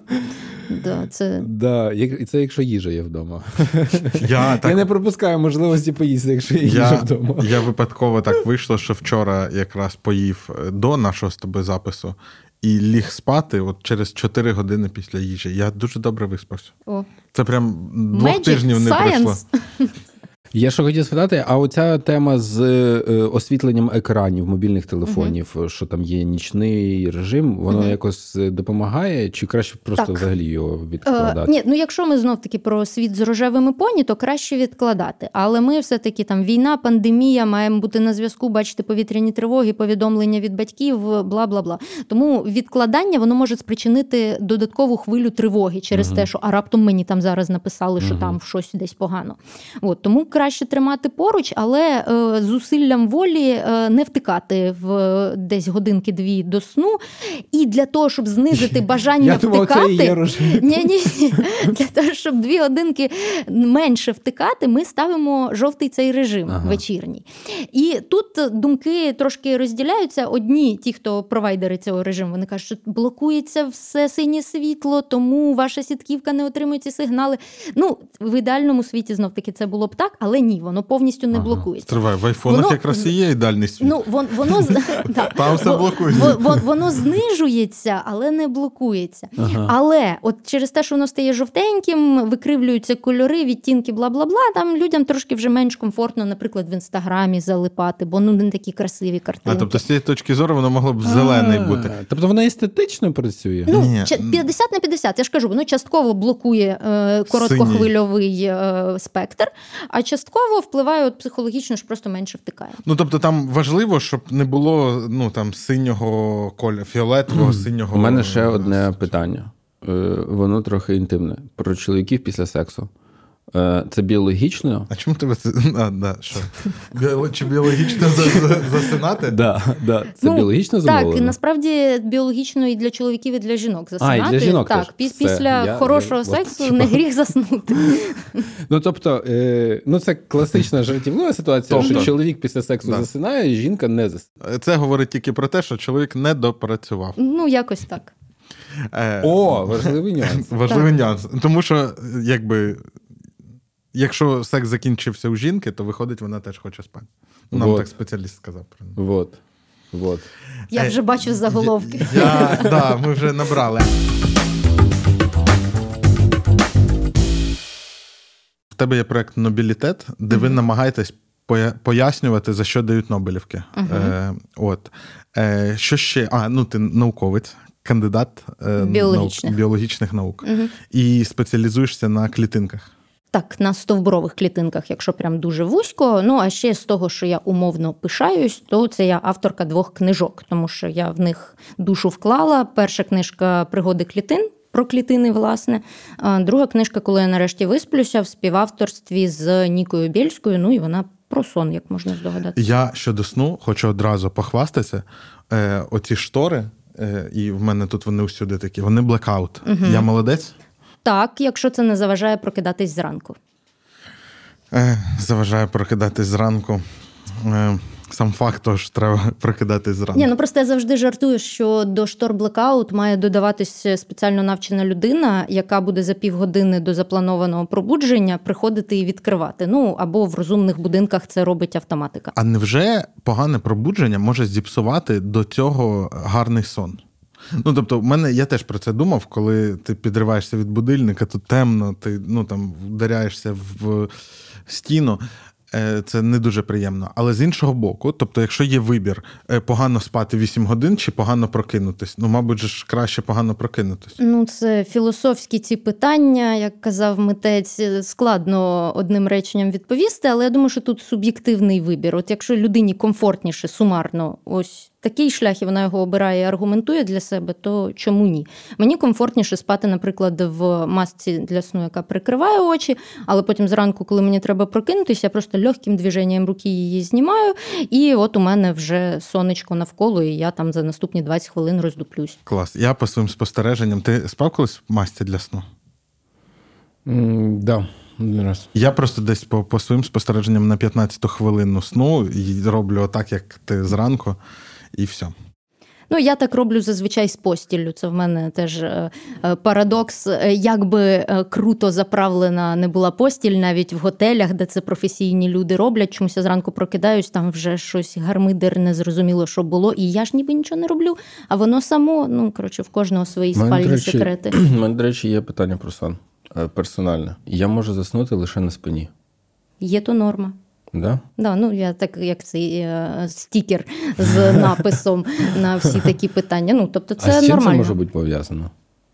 Да, це... Да, і це якщо їжа є вдома. Я, так... я не пропускаю можливості поїсти, якщо є їжа я, вдома. Я випадково так вийшло, що вчора якраз поїв до нашого з тобою запису і ліг спати от через чотири години після їжі. Я дуже добре виспався. О. Це прям двох Magic тижнів не science. Пройшло. Я що хотів спитати, а оця тема з освітленням екранів, мобільних телефонів, угу. що там є нічний режим, воно угу. якось допомагає? Чи краще просто так. взагалі його відкладати? Е, ні, ну якщо ми знов-таки про світ з рожевими поні, то краще відкладати. Але ми все-таки там війна, пандемія, маємо бути на зв'язку, бачити повітряні тривоги, повідомлення від батьків, бла-бла-бла. Тому відкладання, воно може спричинити додаткову хвилю тривоги через угу. те, що а раптом мені там зараз написали, що угу. там щось десь погано. От, тому краще тримати поруч, але з зусиллям волі не втикати в десь годинки-дві до сну. І для того, щоб знизити бажання втикати, ні, ні, ні. Для того, щоб дві годинки менше втикати, ми ставимо жовтий цей режим ага. вечірній. І тут думки трошки розділяються. Одні, ті, хто провайдери цього режиму, вони кажуть, що блокується все синє світло, тому ваша сітківка не отримує ці сигнали. Ну, в ідеальному світі, знов-таки, це було б так, але ні, воно повністю не ага. блокується. Триває, в айфонах воно... якраз і є ідеальний світ. Ну, вон, воно... Там все блокується. Воно знижується, але не блокується. Ага. Але от через те, що воно стає жовтеньким, викривлюються кольори, відтінки, бла-бла-бла, там людям трошки вже менш комфортно, наприклад, в Інстаграмі залипати, бо ну не такі красиві картинки. А, тобто з цієї точки зору воно могло б зелений бути. Тобто воно естетично працює? Ну, п'ятдесят на п'ятдесят, я ж кажу, воно частково блокує е, короткохвильовий е, спектр, а частково впливає от, психологічно, що просто менше втикає. Ну, тобто там важливо, щоб не було ну, там, синього кольору, фіолетового, синього... У мене ще одне питання. Воно трохи інтимне. Про чоловіків після сексу. Це біологічно? А чому тебе це... А, да, що? Чи біологічно засинати? Да, да. Це ну, біологічно замовлено? Так, насправді біологічно і для чоловіків, і для жінок засинати. А, і для жінок так, теж. Пі- після я, хорошого я, сексу от. Не гріх заснути. Ну, тобто, е, ну це класична жартівлива ситуація, тобто. Що чоловік після сексу да. засинає, і жінка не засинає. Це говорить тільки про те, що чоловік не допрацював. Ну, якось так. Е, О, важливий нюанс. Важливий так. нюанс. Тому що, якби... Якщо секс закінчився у жінки, то виходить, вона теж хоче спати. Нам вот. Так спеціаліст сказав. Вот. Вот. Я вже бачу заголовки. Так, да, ми вже набрали. В тебе є проєкт «Нобілітет», де ви намагаєтесь пояснювати, за що дають Нобелівки. Е, от. Е, що ще? А, ну ти науковець. Кандидат е, біологічних. Наук, біологічних наук. Угу. І спеціалізуєшся на клітинках. Так, на стовбурових клітинках, якщо прям дуже вузько. Ну, а ще з того, що я умовно пишаюсь, то це я авторка двох книжок, тому що я в них душу вклала. Перша книжка «Пригоди клітин», про клітини, власне. Друга книжка «Коли я нарешті висплюся» в співавторстві з Нікою Бєльською, ну і вона про сон, як можна здогадатися. Я щодо сну хочу одразу похвастатися. Е, оці штори, е, і в мене тут вони усюди такі, вони блекаут. Угу. Я молодець? Так, якщо це не заважає прокидатись зранку. Е, заважає прокидатись зранку. Е, сам факт, тож треба прокидатись зранку. Ні, ну просто я завжди жартую, що до штор блекаут має додаватись спеціально навчена людина, яка буде за півгодини до запланованого пробудження приходити і відкривати. Ну, або в розумних будинках це робить автоматика. А невже погане пробудження може зіпсувати до цього гарний сон? Ну, тобто, в мене, я теж про це думав, коли ти підриваєшся від будильника, то темно, ти, ну, там, вдаряєшся в стіну, це не дуже приємно. Але з іншого боку, тобто, якщо є вибір, погано спати вісім годин чи погано прокинутись, ну, мабуть, ж краще погано прокинутись. Ну, це філософські ці питання, як казав митець, складно одним реченням відповісти, але я думаю, що тут суб'єктивний вибір. От якщо людині комфортніше, сумарно, ось, такий шлях, і вона його обирає і аргументує для себе, то чому ні? Мені комфортніше спати, наприклад, в масці для сну, яка прикриває очі, але потім зранку, коли мені треба прокинутися, я просто легким движенням руки її знімаю, і от у мене вже сонечко навколо, і я там за наступні двадцять хвилин роздуплюсь. Клас. Я по своїм спостереженням... Ти спав колись в масці для сну? Так. Mm, да. Я просто десь по, по своїм спостереженням на п'ятнадцяту хвилину сну і роблю отак, як ти зранку. І все. Ну, я так роблю зазвичай з постіллю. Це в мене теж парадокс. Як би круто заправлена не була постіль, навіть в готелях, де це професійні люди роблять, чомусь я зранку прокидаюсь, там вже щось гармидерне, зрозуміло, що було, і я ж ніби нічого не роблю, а воно само, ну, коротше, в кожного свої спальні речі, секрети. У мене, до речі, є питання про сон персональне. Я можу заснути лише на спині. Є то норма. Да? Да, ну я так, як цей е, стікер з написом на всі такі питання. Ну, тобто, це нормально. А з чим нормально. Це може бути пов'язано?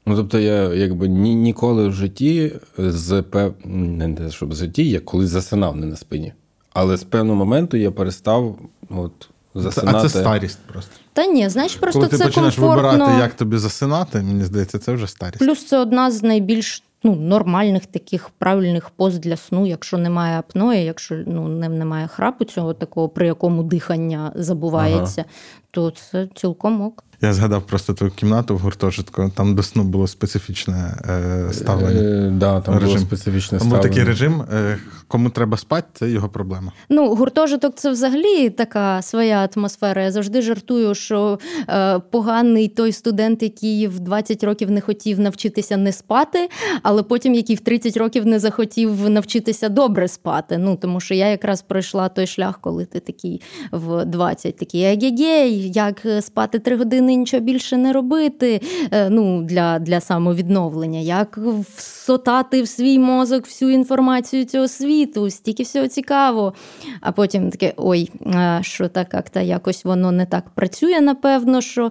Ну, тобто, я якби ні, ніколи в житті, з пев... не те, щоб в житті, я колись засинав не на спині. Але з певного моменту я перестав от, засинати. А це старість просто. Та ні, знаєш, просто коли це комфортно. Коли ти починаєш вибирати, як тобі засинати, мені здається, це вже старість. Плюс це одна з найбільш ну, нормальних таких правильних поз для сну, якщо немає апної, якщо ну, немає храпу цього такого, при якому дихання забувається, ага. то це цілком ок. Я згадав просто твою кімнату в гуртожитку, там до сну було специфічне е, ставлення. Е, да, там режим. Було специфічне там ставлення. Був такий режим, е, кому треба спати, це його проблема. Ну, гуртожиток – це взагалі така своя атмосфера. Я завжди жартую, що е, поганий той студент, який в двадцять років не хотів навчитися не спати, але потім, який в тридцять років не захотів навчитися добре спати. Ну, тому що я якраз пройшла той шлях, коли ти такий в двадцять, такий ай-яй-яй, як спати три години, нічого більше не робити, ну, для, для самовідновлення, як всотати в свій мозок всю інформацію цього світу, стільки всього цікаво. А потім таке, ой, що так, як-то якось воно не так працює, напевно, що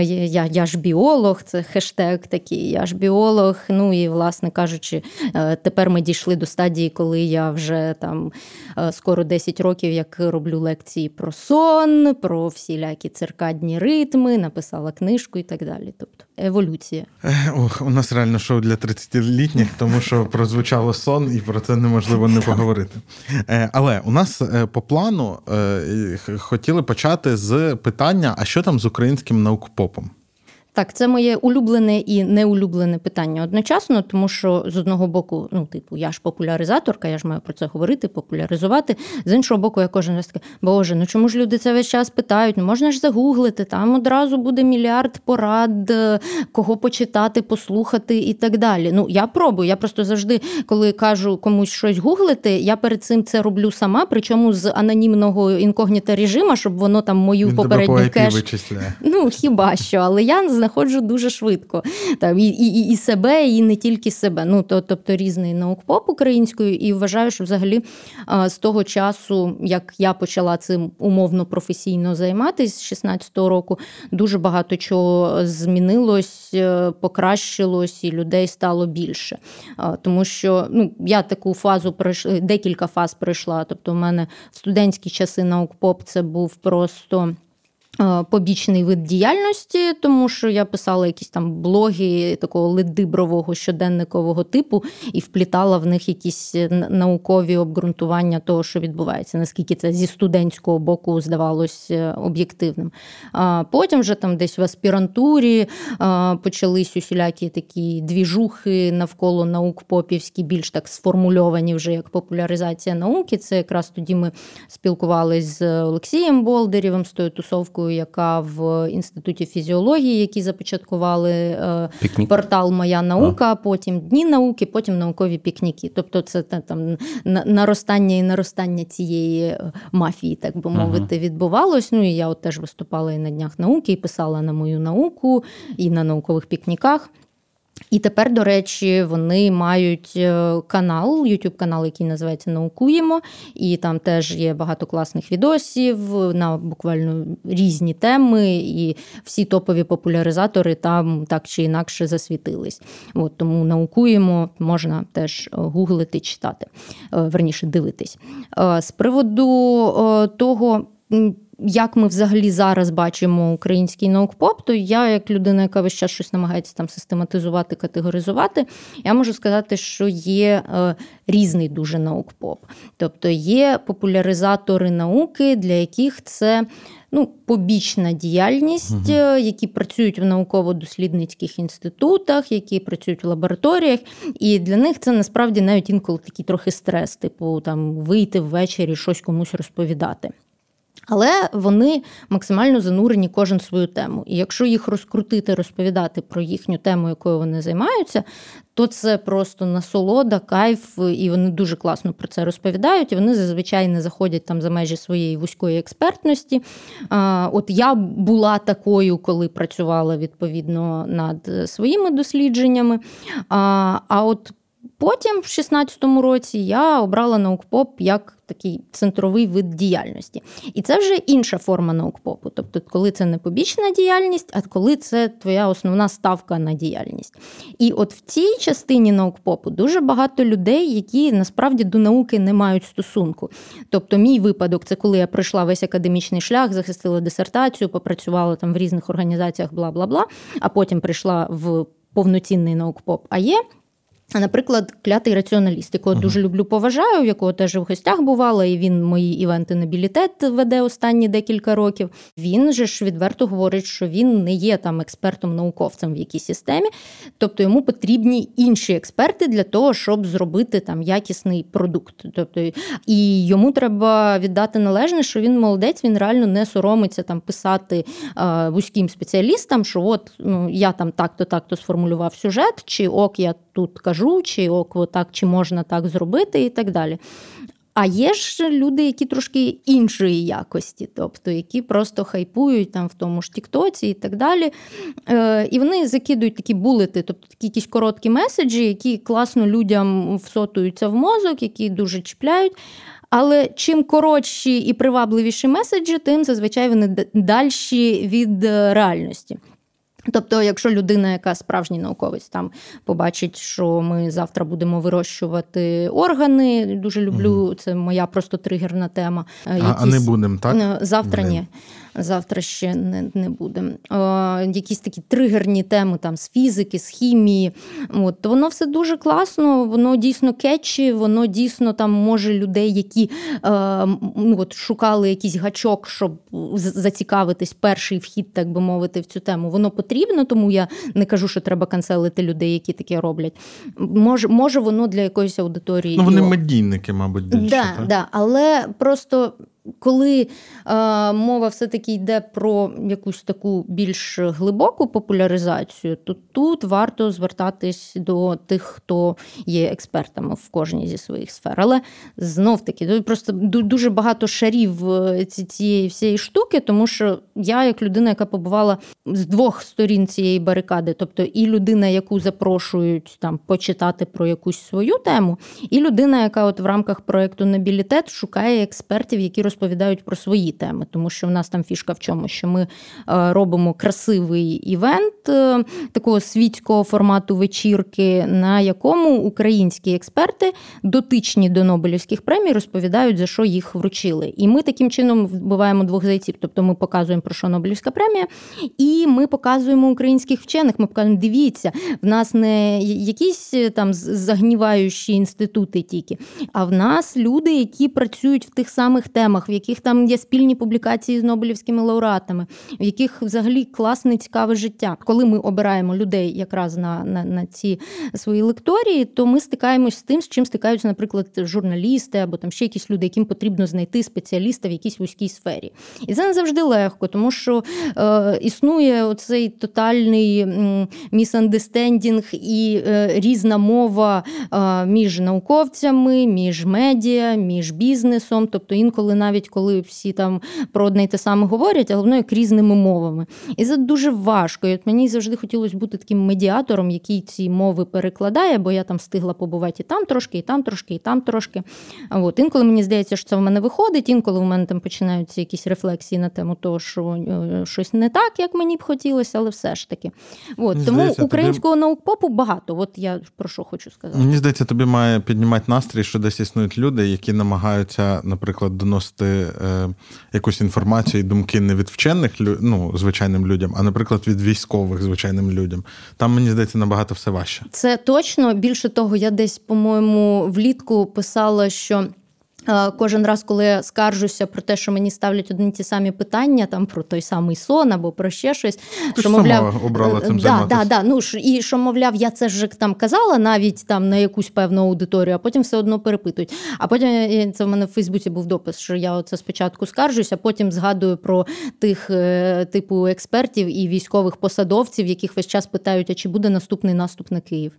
я, я ж біолог, це хештег такий, я ж біолог, ну, і, власне кажучи, тепер ми дійшли до стадії, коли я вже там скоро десять років, як роблю лекції про сон, про всілякі циркадні ритми, ми написала книжку і так далі. Тобто еволюція. Ох, у нас реально шоу для тридцятилітніх, тому що прозвучало сон, і про це неможливо не поговорити. Але у нас по плану хотіли почати з питання, а що там з українським наукпопом? Так, це моє улюблене і неулюблене питання одночасно, тому що, з одного боку, ну, типу, я ж популяризаторка, я ж маю про це говорити, популяризувати. З іншого боку, я кожен раз така, боже, ну чому ж люди це весь час питають? Ну, можна ж загуглити, там одразу буде мільярд порад, кого почитати, послухати і так далі. Ну, я пробую, я просто завжди, коли кажу комусь щось гуглити, я перед цим це роблю сама, причому з анонімного інкогніто режима, щоб воно там мою він попередню тебе по ай пі кеш... вичисляє. Ну, хіба що, але я знаходжу дуже швидко. Там, і, і, і себе, і не тільки себе. Ну, то, тобто різний наукпоп українською. І вважаю, що взагалі з того часу, як я почала цим умовно професійно займатися з шістнадцятого року, дуже багато чого змінилось, покращилось, і людей стало більше. Тому що ну, я таку фазу пройшла, декілька фаз пройшла. Тобто в мене в студентські часи наукпоп це був просто... побічний вид діяльності, тому що я писала якісь там блоги такого ледибрового щоденникового типу і вплітала в них якісь наукові обґрунтування того, що відбувається, наскільки це зі студентського боку здавалось об'єктивним. Потім вже там десь в аспірантурі почались усілякі такі двіжухи навколо наук попівські, більш так сформульовані вже як популяризація науки. Це якраз тоді ми спілкувалися з Олексієм Болдерєвим, з тою тусовкою, яка в Інституті фізіології, які започаткували пікнік. Портал «Моя наука», а. Потім «Дні науки», потім «Наукові пікніки». Тобто це там наростання і наростання цієї мафії, так би мовити, ага. відбувалось. Ну і я от теж виступала і на Днях науки, і писала на «Мою науку», і на «Наукових пікніках». І тепер, до речі, вони мають канал, ютуб-канал, який називається «Наукуємо», і там теж є багато класних відосів на буквально різні теми, і всі топові популяризатори там так чи інакше засвітились. От, тому «Наукуємо» можна теж гуглити, читати, верніше дивитись. З приводу того... як ми взагалі зараз бачимо український наукпоп, то я, як людина, яка весь час щось намагається там систематизувати, категоризувати, я можу сказати, що є е, різний дуже наукпоп. Тобто є популяризатори науки, для яких це ну, побічна діяльність, угу. які працюють в науково-дослідницьких інститутах, які працюють в лабораторіях, і для них це насправді навіть інколи такий трохи стрес, типу там вийти ввечері, щось комусь розповідати. Але вони максимально занурені кожен в свою тему. І якщо їх розкрутити, розповідати про їхню тему, якою вони займаються, то це просто насолода, кайф, і вони дуже класно про це розповідають, і вони зазвичай не заходять там за межі своєї вузької експертності. От я була такою, коли працювала, відповідно, над своїми дослідженнями, а от потім, в шістнадцятому році, я обрала наукпоп як такий центровий вид діяльності. І це вже інша форма наукпопу. Тобто, коли це не побічна діяльність, а коли це твоя основна ставка на діяльність. І от в цій частині наукпопу дуже багато людей, які насправді до науки не мають стосунку. Тобто, мій випадок – це коли я пройшла весь академічний шлях, захистила дисертацію, попрацювала там в різних організаціях, бла-бла-бла, а потім прийшла в повноцінний наукпоп. А є... Наприклад, «Клятий раціоналіст», якого uh-huh. дуже люблю, поважаю, якого теж в гостях бувала, і він мої івенти «Нобілітет» веде останні декілька років. Він же ж відверто говорить, що він не є там експертом-науковцем в якійсь системі, тобто йому потрібні інші експерти для того, щоб зробити там якісний продукт. Тобто, і йому треба віддати належне, що він молодець, він реально не соромиться там писати е, вузьким спеціалістам, що от ну, я там так-то, так-то сформулював сюжет, чи ок, я тут кажу, чи ок, так, чи можна так зробити і так далі. А є ж люди, які трошки іншої якості, тобто, які просто хайпують там в тому ж тіктоці і так далі. Е, і вони закидують такі булети, тобто такі якісь короткі меседжі, які класно людям всотуються в мозок, які дуже чіпляють. Але чим коротші і привабливіші меседжі, тим зазвичай вони дальші від реальності. Тобто, якщо людина, яка справжній науковець, там побачить, що ми завтра будемо вирощувати органи, дуже люблю, mm. це моя просто тригерна тема. А, якісь... а не будемо, так? Завтра Блин. ні. Завтра ще не, не будемо. Якісь такі тригерні теми там з фізики, з хімії. От, то воно все дуже класно, воно дійсно кетчі, воно дійсно там може людей, які е, от, шукали якийсь гачок, щоб зацікавитись, перший вхід, так би мовити, в цю тему. Воно потрібно, тому я не кажу, що треба канцелити людей, які таке роблять. Може, може воно для якоїсь аудиторії... Ну, вони його... медійники, мабуть, більше. Да, так, да, але просто... Коли е, мова все-таки йде про якусь таку більш глибоку популяризацію, то тут варто звертатись до тих, хто є експертами в кожній зі своїх сфер. Але знов-таки, просто дуже багато шарів цієї всієї штуки, тому що я, як людина, яка побувала з двох сторін цієї барикади, тобто і людина, яку запрошують там почитати про якусь свою тему, і людина, яка от в рамках проєкту «Нобілітет» шукає експертів, які розповідають про свої теми, тому що в нас там фішка в чому, що ми робимо красивий івент такого світського формату вечірки, на якому українські експерти, дотичні до Нобелівських премій, розповідають, за що їх вручили. І ми таким чином вбиваємо двох зайців, тобто ми показуємо, про що Нобелівська премія, і ми показуємо українських вчених, ми показуємо, дивіться, в нас не якісь там загніваючі інститути тільки, а в нас люди, які працюють в тих самих темах, в яких там є спільні публікації з Нобелівськими лауреатами, в яких взагалі класне, цікаве життя. Коли ми обираємо людей якраз на, на, на ці свої лекторії, то ми стикаємось з тим, з чим стикаються, наприклад, журналісти або там ще якісь люди, яким потрібно знайти спеціаліста в якійсь вузькій сфері. І це не завжди легко, тому що е, існує оцей тотальний місандестендінг і е, різна мова е, між науковцями, між медіа, між бізнесом, тобто інколи навіть коли всі там про одне й те саме говорять, але воно як різними мовами. І це дуже важко. І от мені завжди хотілося бути таким медіатором, який ці мови перекладає, бо я там встигла побувати і там трошки, і там трошки, і там трошки. От. Інколи мені здається, що це в мене виходить, інколи в мене там починаються якісь рефлексії на тему того, що щось не так, як мені б хотілося, але все ж таки. От. Тому здається, українського тобі... наукпопу багато. От я про що хочу сказати. Мені здається, тобі має піднімати настрій, що десь існують люди, які намагаються, наприклад, носити е, якусь інформацію і думки не від вчених, ну, звичайним людям, а, наприклад, від військових звичайним людям. Там, мені здається, набагато все важче. Це точно. Більше того, я десь, по-моєму, влітку писала, що кожен раз, коли я скаржуся про те, що мені ставлять одні ті самі питання, там про той самий сон або про ще щось, ти що ж мовляв, сама обрала цим да, займатися. Да, да, ну і що мовляв, я це ж там казала навіть там на якусь певну аудиторію, а потім все одно перепитують. А потім це в мене в Фейсбуці був допис, що я оце спочатку скаржуся, потім згадую про тих типу експертів і військових посадовців, яких весь час питають, а чи буде наступний наступ на Київ.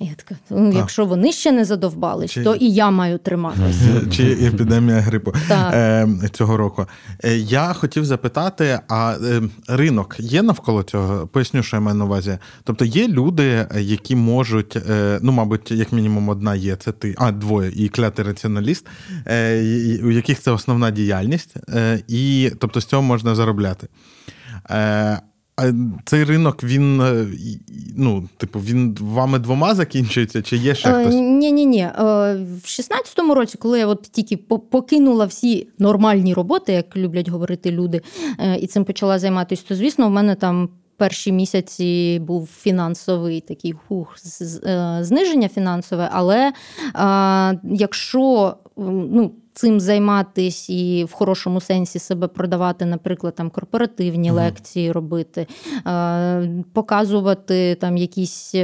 Я така, ну, якщо вони ще не задовбались, чи... то і я маю триматися. Чи епідемія грипу е, цього року. Е, я хотів запитати, а е, ринок є навколо цього? Поясню, що я маю на увазі. Тобто є люди, які можуть, е, ну, мабуть, як мінімум одна є, це ти, а, двоє, і клятий раціоналіст, е, і, у яких це основна діяльність, е, і, тобто, з цього можна заробляти. Е, А цей ринок, він, ну, типу, він вами двома закінчується, чи є ще хтось? Ні-ні-ні. В шістнадцятому році, коли я от тільки покинула всі нормальні роботи, як люблять говорити люди, і цим почала займатися, то, звісно, в мене там перші місяці був фінансовий такий хух, зниження фінансове, але а, якщо ну, цим займатись і в хорошому сенсі себе продавати, наприклад, там корпоративні mm. лекції робити, показувати там якісь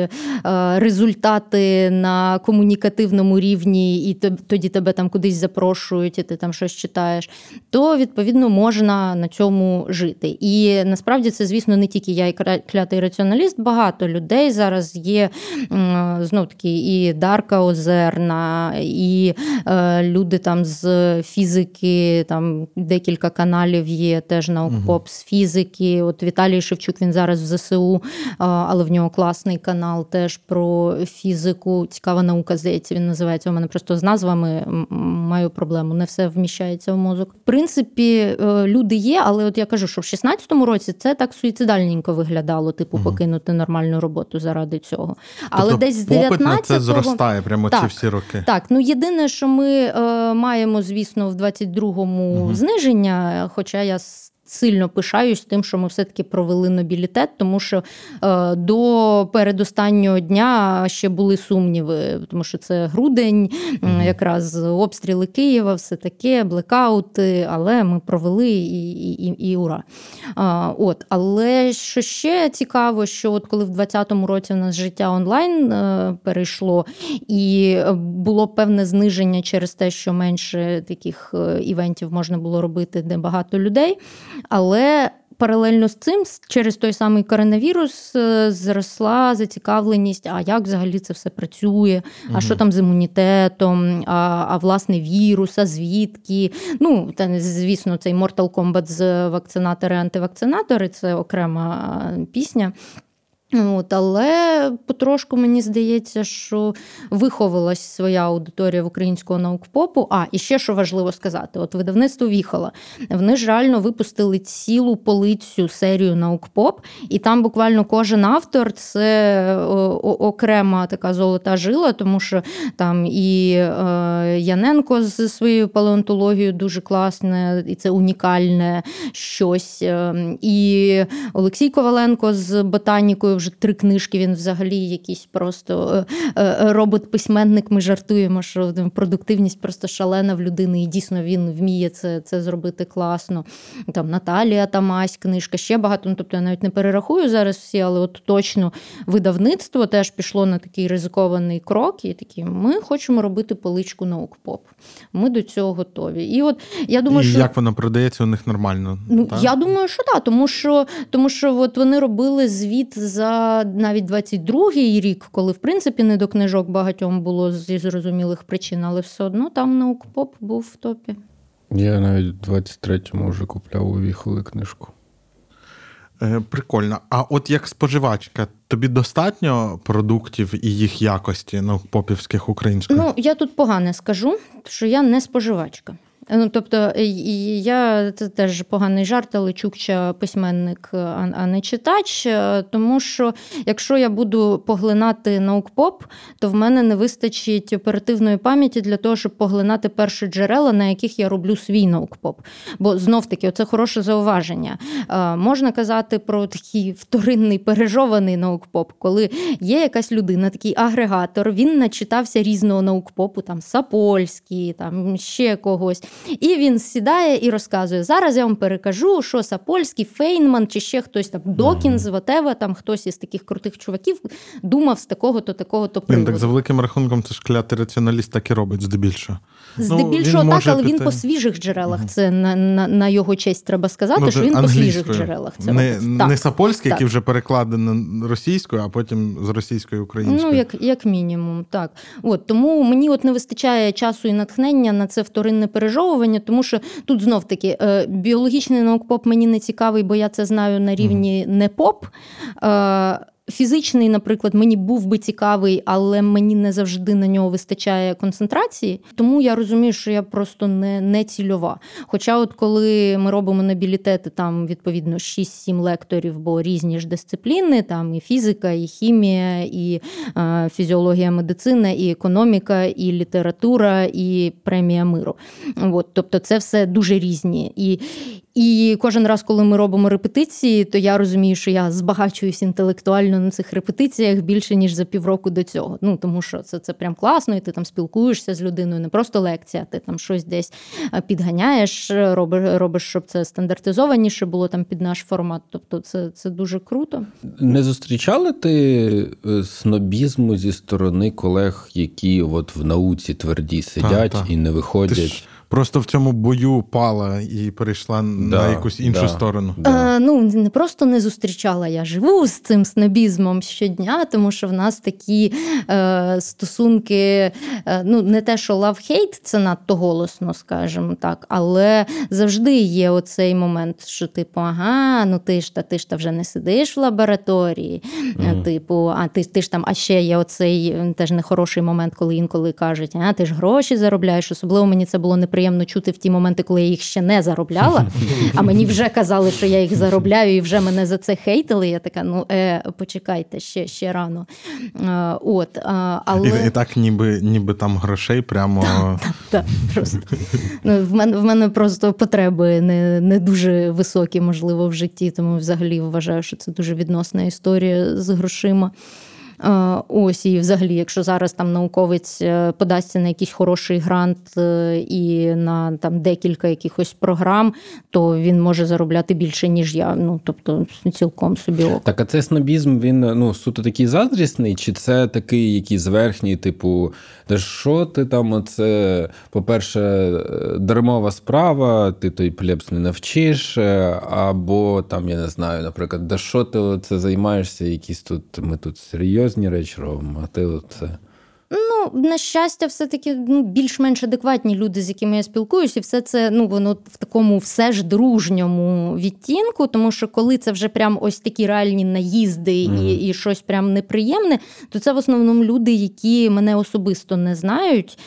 результати на комунікативному рівні, і тоді тебе там кудись запрошують, і ти там щось читаєш, то, відповідно, можна на цьому жити. І насправді це, звісно, не тільки я і клятий раціоналіст, багато людей зараз є, знов-таки, і Дарка Озерна, і люди там з з фізики, там декілька каналів є, теж наукпоп з фізики. От Віталій Шевчук, він зараз в зе се у, але в нього класний канал теж про фізику. Цікава наука, здається, він називається. У мене просто з назвами маю проблему, не все вміщається в мозок. В принципі, люди є, але от я кажу, що в шістнадцятому році це так суїцидальненько виглядало, типу угу. покинути нормальну роботу заради цього. Тобто але десь з дев'ятнадцятого... попит на це зростає прямо так, ці всі роки. Так, ну єдине, що ми маємо маємо, звісно, в двадцять другому угу. зниження, хоча я сильно пишаюсь тим, що ми все-таки провели Нобілітет, тому що е, до передостаннього дня ще були сумніви, тому що це грудень, mm-hmm. якраз обстріли Києва, все таке, блекаути, але ми провели і, і, і, і ура. А, от, але що ще цікаво, що от коли в двадцятому році в нас життя онлайн е, перейшло, і було певне зниження через те, що менше таких івентів можна було робити, де багато людей, але паралельно з цим, через той самий коронавірус, зросла зацікавленість, а як взагалі це все працює, а угу. що там з імунітетом, а, а власне вірус, а звідки. Ну, та, звісно, цей Mortal Kombat з вакцинатори-антивакцинатори, це окрема пісня. От, але потрошку, мені здається, що виховалась своя аудиторія в українського наукпопу. А, і ще що важливо сказати. От видавництво Віхола. Вони ж реально випустили цілу полицю, серію наукпоп. І там буквально кожен автор – це окрема така золота жила, тому що там і Яненко з своєю палеонтологією дуже класне, і це унікальне щось. І Олексій Коваленко з ботанікою вже три книжки, він взагалі якийсь просто робот-письменник, ми жартуємо, що продуктивність просто шалена в людини, і дійсно він вміє це, це зробити класно. Там Наталія Тамась, книжка, ще багато, ну, тобто я навіть не перерахую зараз всі, але от точно видавництво теж пішло на такий ризикований крок, і такі, ми хочемо робити поличку наук-поп. Ми до цього готові. І от, я думаю, і що... як вона продається у них нормально? Ну, так? Я думаю, що так, тому що, тому що от вони робили звіт з за навіть двадцять другий рік, коли, в принципі, не до книжок багатьом було зі зрозумілих причин, але все одно там наукпоп був в топі. Я навіть в двадцять третьому вже купляв у Віхоли книжку. Е, прикольно. А от як споживачка, тобі достатньо продуктів і їх якості наукпопівських українських? Ну, я тут погане скажу, що я не споживачка. Ну, тобто, я, це теж поганий жарт, але Чукча письменник, а не читач, тому що якщо я буду поглинати наукпоп, то в мене не вистачить оперативної пам'яті для того, щоб поглинати перші джерела, на яких я роблю свій наукпоп. Бо, знов-таки, оце хороше зауваження. Можна казати про такий вторинний, пережований наукпоп, коли є якась людина, такий агрегатор, він начитався різного наукпопу, там, Сапольський, там, ще когось. І він сідає і розказує, зараз я вам перекажу, що Сапольський, Фейнман чи ще хтось там, Докін з Ватева, там хтось із таких крутих чуваків думав з такого-то, такого-то приводу. Так, за великим рахунком, це ж клятий раціоналіст так і робить здебільшого. Здебільшого ну, так, але піти... він по свіжих джерелах, це на, на, на його честь треба сказати, ну, що він по свіжих джерелах. Це не, не Сапольський, так. Який вже перекладений російською, а потім з російської українською. Ну, як, як мінімум, так. От, тому мені от не вистачає часу і натхнення на це вторинне пережовування. Тому що тут знов-таки біологічний наукпоп мені не цікавий, бо я це знаю на рівні не поп. Фізичний, наприклад, мені був би цікавий, але мені не завжди на нього вистачає концентрації. Тому я розумію, що я просто не, не цільова. Хоча от коли ми робимо нобілітети, там, відповідно, шість-сім лекторів, бо різні ж дисципліни, там і фізика, і хімія, і е, фізіологія, медицина, і економіка, і література, і премія миру. От, тобто це все дуже різні. І І кожен раз, коли ми робимо репетиції, то я розумію, що я збагачуюсь інтелектуально на цих репетиціях більше, ніж за півроку до цього. Ну, тому що це, це прям класно, і ти там спілкуєшся з людиною, не просто лекція, ти там щось десь підганяєш, робиш, робиш, щоб це стандартизованіше було там під наш формат. Тобто це, це дуже круто. Не зустрічали ти снобізму зі сторони колег, які от в науці тверді сидять а, і не виходять? Просто в цьому бою пала і перейшла да, на якусь іншу да, сторону. Да. А, ну, не просто не зустрічала, я живу з цим снобізмом щодня, тому що в нас такі е, стосунки, е, ну, не те, що love-hate, це надто голосно, скажімо так, але завжди є оцей момент, що типу, ага, ну ти ж та ти ж та вже не сидиш в лабораторії, mm. типу, а ти, ти ж там, а ще є оцей теж нехороший момент, коли інколи кажуть, а ти ж гроші заробляєш, особливо мені це було неприємно. Приємно чути в ті моменти, коли я їх ще не заробляла, а мені вже казали, що я їх заробляю, і вже мене за це хейтили. Я така, ну, е, почекайте, ще, ще рано. А, от, а, але... І, і так ніби, ніби там грошей прямо... Так, так, так, просто. Ну, в, мене, в мене просто потреби не, не дуже високі, можливо, в житті, тому взагалі вважаю, що це дуже відносна історія з грошима. Ось, і взагалі, якщо зараз там науковець подасться на якийсь хороший грант і на там декілька якихось програм, то він може заробляти більше, ніж я. Ну, тобто, цілком собі ок. Так, а цей снобізм, він, ну, суто такий заздрісний, чи це такий якийсь верхній, типу, та що ти там, оце, по-перше, дармова справа, ти той плебс не навчиш, або там, я не знаю, наприклад, да що ти оце займаєшся, якісь тут, ми тут серйозні речі робимо, а ти оце... Ну, на щастя, все-таки ну, більш-менш адекватні люди, з якими я спілкуюсь, і все це, ну, воно в такому все ж дружньому відтінку, тому що коли це вже прям ось такі реальні наїзди mm. і, і щось прям неприємне, то це в основному люди, які мене особисто не знають,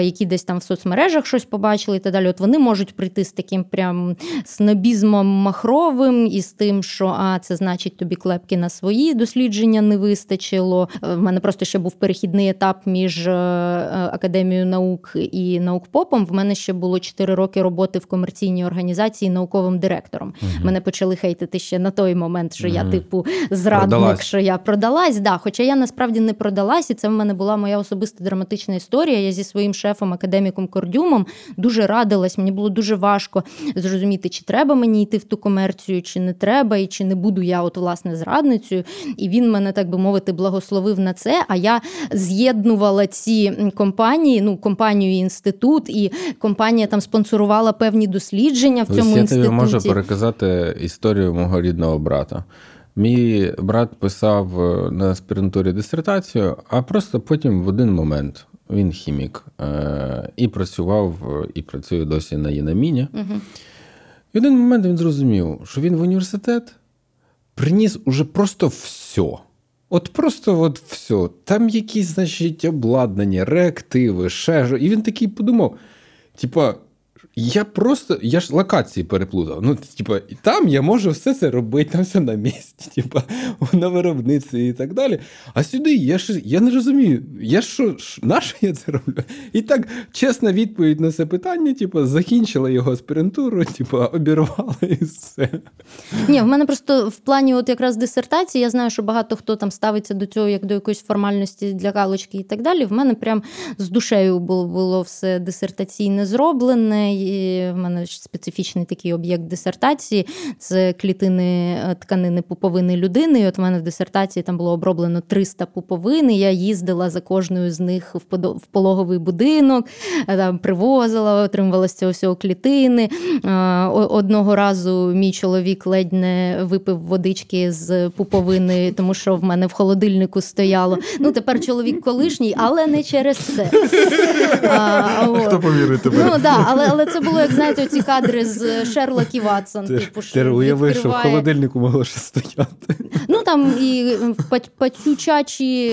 які десь там в соцмережах щось побачили і так далі. От вони можуть прийти з таким прям снобізмом махровим і з тим, що, а, це значить тобі клепки на свої дослідження не вистачило. В мене просто ще був перехідний етап між Академією наук і наукпопом. В мене ще було чотири роки роботи в комерційній організації науковим директором. Угу. Мене почали хейтити ще на той момент, що угу. я, типу, зрадник, продалась. що я продалась. Да, хоча я насправді не продалась, і це в мене була моя особиста драматична історія. Я зі своїм шефом, академіком Кордюмом, дуже радилась. Мені було дуже важко зрозуміти, чи треба мені йти в ту комерцію, чи не треба, і чи не буду я, от, власне, зрадницею. І він мене, так би мовити, благословив на це, а я з'єдну ці компанії, ну, компанію і інститут, і компанія там спонсорувала певні дослідження в цьому я інституті. Я тобі можу переказати історію мого рідного брата. Мій брат писав на аспірантурі дисертацію, а просто потім в один момент, він хімік, і працював, і працює досі на Янаміні. Угу. І в один момент він зрозумів, що він в університет приніс уже просто все. От просто от все. Там якісь, значить, обладнання, реактиви, ще. І він такий подумав, типа, я просто, я ж локації переплутав. Ну, типа, там я можу все це робити, там все на місці, типа, на виробництві і так далі. А сюди я ж, я не розумію, я що, на що я це роблю? І так, чесна відповідь на це питання, типа, закінчила його аспірантуру, типа, обірвала і все. Ні, в мене просто в плані от якраз дисертації, я знаю, що багато хто там ставиться до цього як до якоїсь формальності для галочки і так далі. В мене прям з душею було, було все дисертаційне зроблене. І в мене специфічний такий об'єкт дисертації – це клітини, тканини, пуповини людини. І от в мене в дисертації там було оброблено триста пуповин, я їздила за кожною з них в пологовий будинок, там привозила, отримувала з цього всього клітини. Одного разу мій чоловік ледь не випив водички з пуповини, тому що в мене в холодильнику стояло. Ну, тепер чоловік колишній, але не через це. Хто повірить тебе? Ну, да, але, але це було, як знаєте, ці кадри з Шерлок і Ватсон. Ти, типу, ти уявив, що в холодильнику могло ще стояти. Ну, там і пацючачі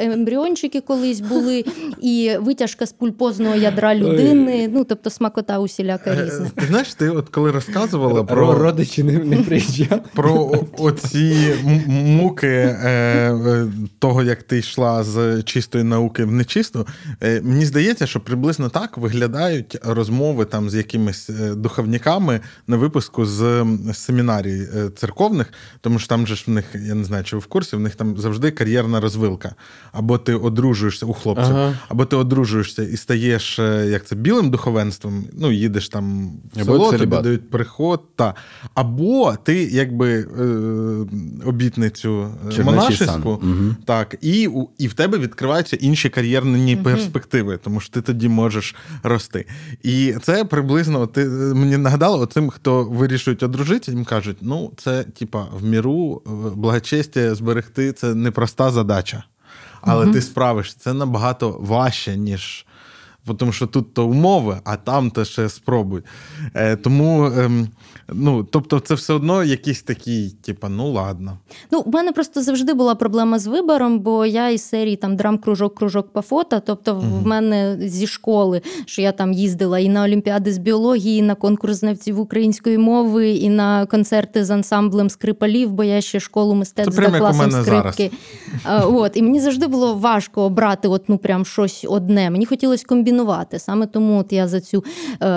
ембріончики колись були, і витяжка з пульпозного ядра людини. Ой. Ну, тобто смакота усіляка різна. Ти знаєш, ти от коли розказувала про... про... Родичі не, не приїжджали. Про оці муки е, того, як ти йшла з чистої науки в нечисту, е, мені здається, що приблизно так виглядають розмови там там з якимись духовниками на випуску з семінарій церковних, тому що там же ж в них, я не знаю, чи ви в курсі, в них там завжди кар'єрна розвилка. Або ти одружуєшся у хлопців, ага. або ти одружуєшся і стаєш, як це, білим духовенством, ну, їдеш там в село, тобі дають приход, та. Або ти, якби, обітницю монашеську, угу. так, і, і в тебе відкриваються інші кар'єрні угу. перспективи, тому що ти тоді можеш рости. І це приблизно, ти мені нагадало, оцим, хто вирішують одружитися, їм кажуть, ну, це, типа, в міру благочестя зберегти, це непроста задача. Але угу. ти справишся. Це набагато важче, ніж... Тому що тут-то умови, а там-то ще спробуй. Е, тому, е, ну, тобто це все одно якісь такі, типа, ну, ладно. Ну, в мене просто завжди була проблема з вибором, бо я із серії там драм-кружок, кружок по фото, тобто mm-hmm. в мене зі школи, що я там їздила і на олімпіади з біології, і на конкурс знавців української мови, і на концерти з ансамблем скрипалів, бо я ще школу мистецтв за класом скрипки. А, от, і мені завжди було важко обрати от, ну, прям щось одне. Мені хотілося комбінувати. Саме тому от я за цю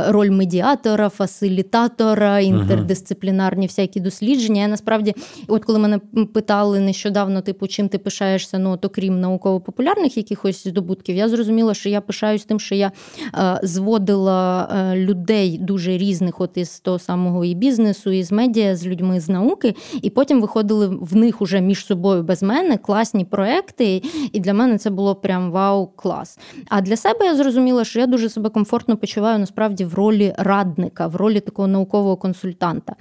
роль медіатора, фасилітатора, інтердисциплінарні всякі дослідження. Я насправді, от коли мене питали нещодавно, типу, чим ти пишаєшся, ну, от окрім науково-популярних якихось здобутків, я зрозуміла, що я пишаюсь тим, що я е, зводила людей дуже різних, от із того самого і бізнесу, і з медіа, з людьми з науки, і потім виходили в них уже між собою без мене класні проекти, і для мене це було прям вау-клас. А для себе я зрозуміла, що я дуже себе комфортно почуваю насправді в ролі радника, в ролі такого наукового консультанта.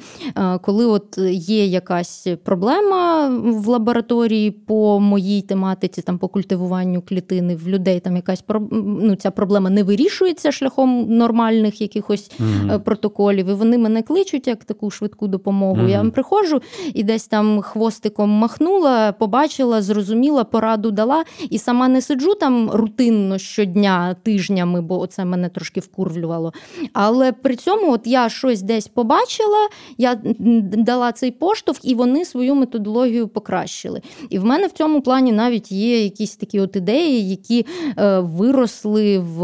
Коли от є якась проблема в лабораторії по моїй тематиці, там по культивуванню клітини в людей, там якась, ну, ця проблема не вирішується шляхом нормальних якихось mm-hmm. протоколів, і вони мене кличуть як таку швидку допомогу. Mm-hmm. Я вам приходжу і десь там хвостиком махнула, побачила, зрозуміла, пораду дала, і сама не сиджу там рутинно щодня, тиждень, бо оце мене трошки вкурвлювало. Але при цьому от я щось десь побачила, я дала цей поштовх, і вони свою методологію покращили. І в мене в цьому плані навіть є якісь такі от ідеї, які е, виросли в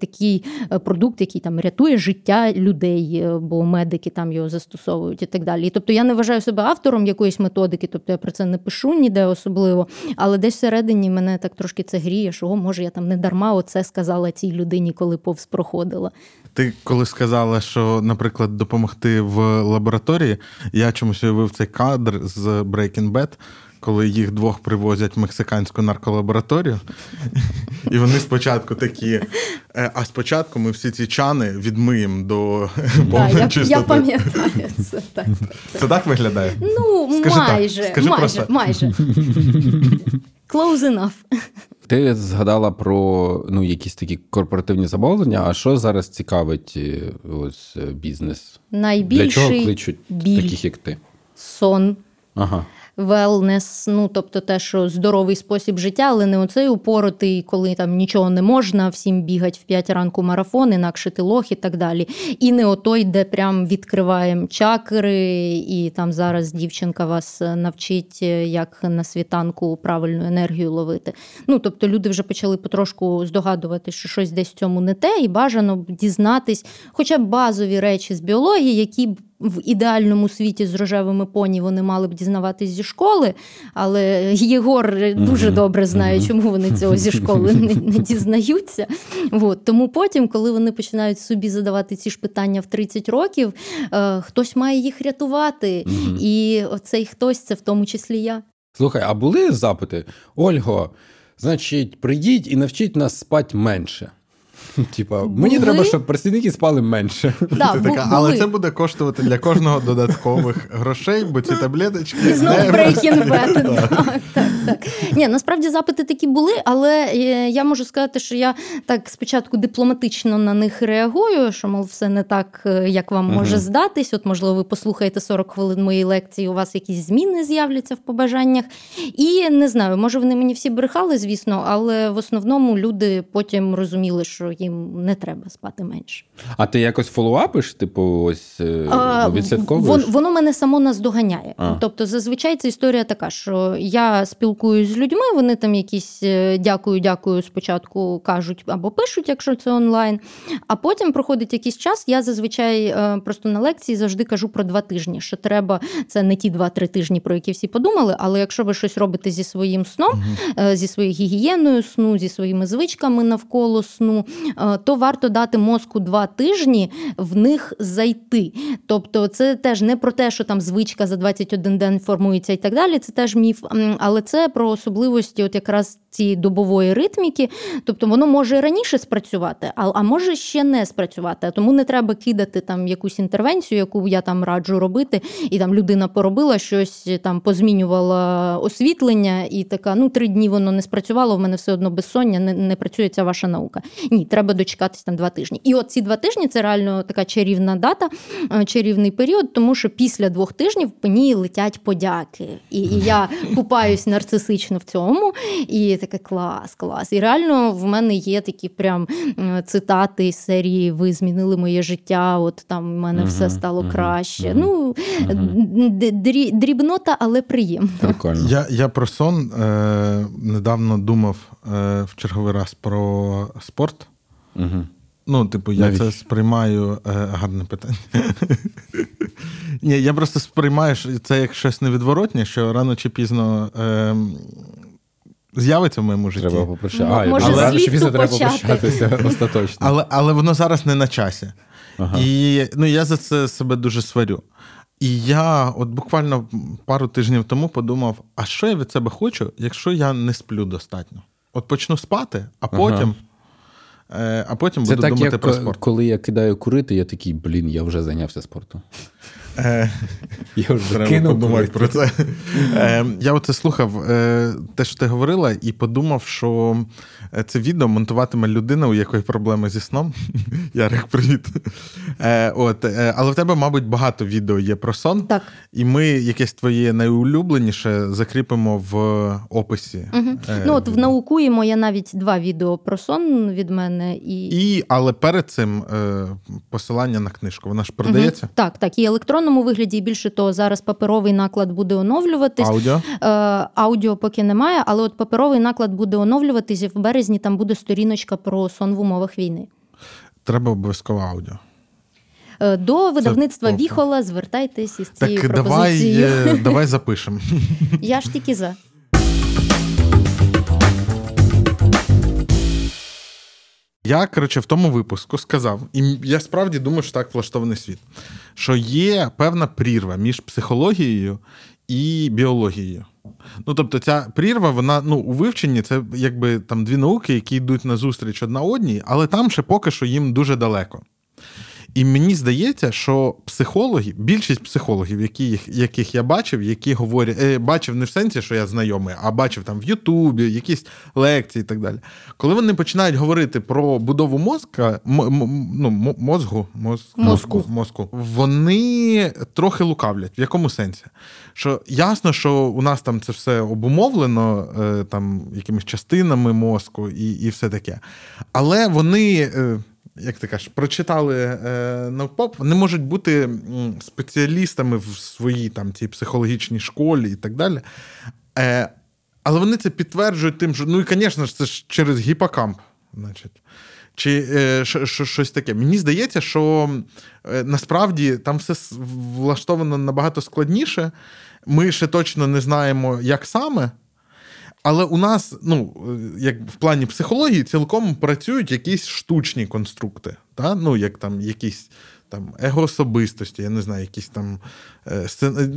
такий продукт, який там рятує життя людей, бо медики там його застосовують і так далі. І, тобто я не вважаю себе автором якоїсь методики, тобто я про це не пишу ніде особливо, але десь всередині мене так трошки це гріє, що, о, може, я там не дарма оце сказала цій людині, коли повз проходила. Ти коли сказала, що, наприклад, допомогти в лабораторії, я чомусь уявив цей кадр з Breaking Bad, коли їх двох привозять в мексиканську нарколабораторію, і вони спочатку такі, а спочатку ми всі ці чани відмиємо до повної чистоти. Я пам'ятаю це. Це так виглядає? Ну, майже, майже, майже. Close enough. Ти згадала про, ну, якісь такі корпоративні замовлення, а що зараз цікавить ось бізнес? Найбільший біль. Для чого кличуть таких, як ти? Сон. Ага. Велнес, ну, тобто те, що здоровий спосіб життя, але не оцей упоротий, коли там нічого не можна, всім бігать в п'ять ранку марафон, інакше ти лох і так далі. І не отой, де прям відкриваємо чакри, і там зараз дівчинка вас навчить, як на світанку правильну енергію ловити. Ну, тобто люди вже почали потрошку здогадувати, що щось десь в цьому не те, і бажано дізнатись хоча б базові речі з біології, які б в ідеальному світі з рожевими поні вони мали б дізнаватись зі школи, але Єгор дуже добре знає, чому вони цього зі школи не, не дізнаються. От. Тому потім, коли вони починають собі задавати ці ж питання в тридцять років, е, хтось має їх рятувати. І оцей хтось, це в тому числі я. Слухай, а були запити? Ольго, значить, прийдіть і навчіть нас спати менше. Типа, мені були? Треба, щоб працівники спали менше. Да, бу- така, але це буде коштувати для кожного додаткових грошей, бо ці таблеточки... Знову Breaking Bad. Так, так, так. Ні, насправді запити такі були, але я можу сказати, що я так спочатку дипломатично на них реагую, що, мов, все не так, як вам може здатись. От, можливо, ви послухаєте сорок хвилин моєї лекції, у вас якісь зміни з'являться в побажаннях. І, не знаю, може, вони мені всі брехали, звісно, але в основному люди потім розуміли, що їм не треба спати менше. А ти якось фоллоуапиш, типу, ось відслідковуєш? Вон, воно мене само наздоганяє. А. Тобто, зазвичай ця історія така, що я спілкуюсь з людьми, людьми, вони там якісь дякую, дякую спочатку кажуть або пишуть, якщо це онлайн, а потім проходить якийсь час, я зазвичай просто на лекції завжди кажу про два тижні, що треба, це не ті два-три тижні, про які всі подумали, але якщо ви щось робите зі своїм сном, mm-hmm. зі своєю гігієною сну, зі своїми звичками навколо сну, то варто дати мозку два тижні в них зайти. Тобто це теж не про те, що там звичка за двадцять один день формується і так далі, це теж міф, але це про особливості от якраз цієї добової ритміки. Тобто воно може раніше спрацювати, а, а може ще не спрацювати. Тому не треба кидати там якусь інтервенцію, яку я там раджу робити, і там людина поробила щось, там позмінювала освітлення і така, ну три дні воно не спрацювало, в мене все одно безсоння, не, не працює ця ваша наука. Ні, треба дочекатись там два тижні. І от ці два тижні – це реально така чарівна дата, чарівний період, тому що після двох тижнів мені летять подяки. І, і я купаюсь нарцисично в цьому, і таке клас, клас. І реально в мене є такі прям цитати з серії «Ви змінили моє життя», от там в мене uh-huh, все стало uh-huh, краще. Uh-huh, ну, uh-huh. дрібнота, але приємно. Прикольно. Я, я про сон е, недавно думав е, в черговий раз про спорт. Uh-huh. Ну, типу, я Навіщо? це сприймаю... Е, гарне питання. Ні, я просто сприймаю це як щось невідворотне, що рано чи пізно... Е, з'явиться в моєму житті. Треба попрощатися. Може, але звідти попрощатися остаточно. Але, але воно зараз не на часі. Ага. І ну, я за це себе дуже сварю. І я от буквально пару тижнів тому подумав, а що я від себе хочу, якщо я не сплю достатньо? От почну спати, а потім, ага. а потім буду думати як, про спорт. Коли я кидаю курити, я такий, блін, я вже зайнявся спортом. Я вже кинув думати про це. Я оце слухав те, що ти говорила, і подумав, що це відео монтуватиме людина, у якої проблеми зі сном. Ярик, привіт. От, але в тебе, мабуть, багато відео є про сон. Так. І ми якесь твоє найулюбленіше закріпимо в описі. Угу. Ну от в «Наукуємо» я навіть два відео про сон від мене. І... і але перед цим посилання на книжку. Вона ж продається? Угу. Так, так. І електронно вигляді, і більше того, зараз паперовий наклад буде оновлюватись. Аудіо? Е, аудіо поки немає, але от паперовий наклад буде оновлюватись, і в березні там буде сторіночка про сон в умовах війни. Треба обов'язково аудіо. Е, до видавництва Це... Віхола звертайтесь із цією так, пропозицією. Давай, давай запишемо. Я ж тільки за. Я, коротше, в тому випуску сказав, і я справді думаю, що так влаштований світ, що є певна прірва між психологією і біологією. Ну, тобто, ця прірва, вона, ну, у вивченні, це, якби, там, дві науки, які йдуть назустріч одна одній, але там ще поки що їм дуже далеко. І мені здається, що психологи, більшість психологів, які, яких я бачив, які говорять, бачив не в сенсі, що я знайомий, а бачив там в Ютубі, якісь лекції і так далі. Коли вони починають говорити про будову мозка, м- м- ну, мозгу, мозку, мозку. мозку, вони трохи лукавлять. В якому сенсі? Що ясно, що у нас там це все обумовлено там якимись частинами мозку і, і все таке. Але вони... як ти кажеш, прочитали е, навпоп, вони можуть бути спеціалістами в своїй там цій психологічній школі і так далі. Е, але вони це підтверджують тим, що, ну і, звісно ж, це ж через гіпокамп, значить. Чи е, ш, ш, щось таке. Мені здається, що е, насправді там все влаштовано набагато складніше. Ми ще точно не знаємо, як саме. Але у нас, ну, як в плані психології, цілком працюють якісь штучні конструкти, та? Ну, як там якісь там его-особистості, я не знаю, якісь там е,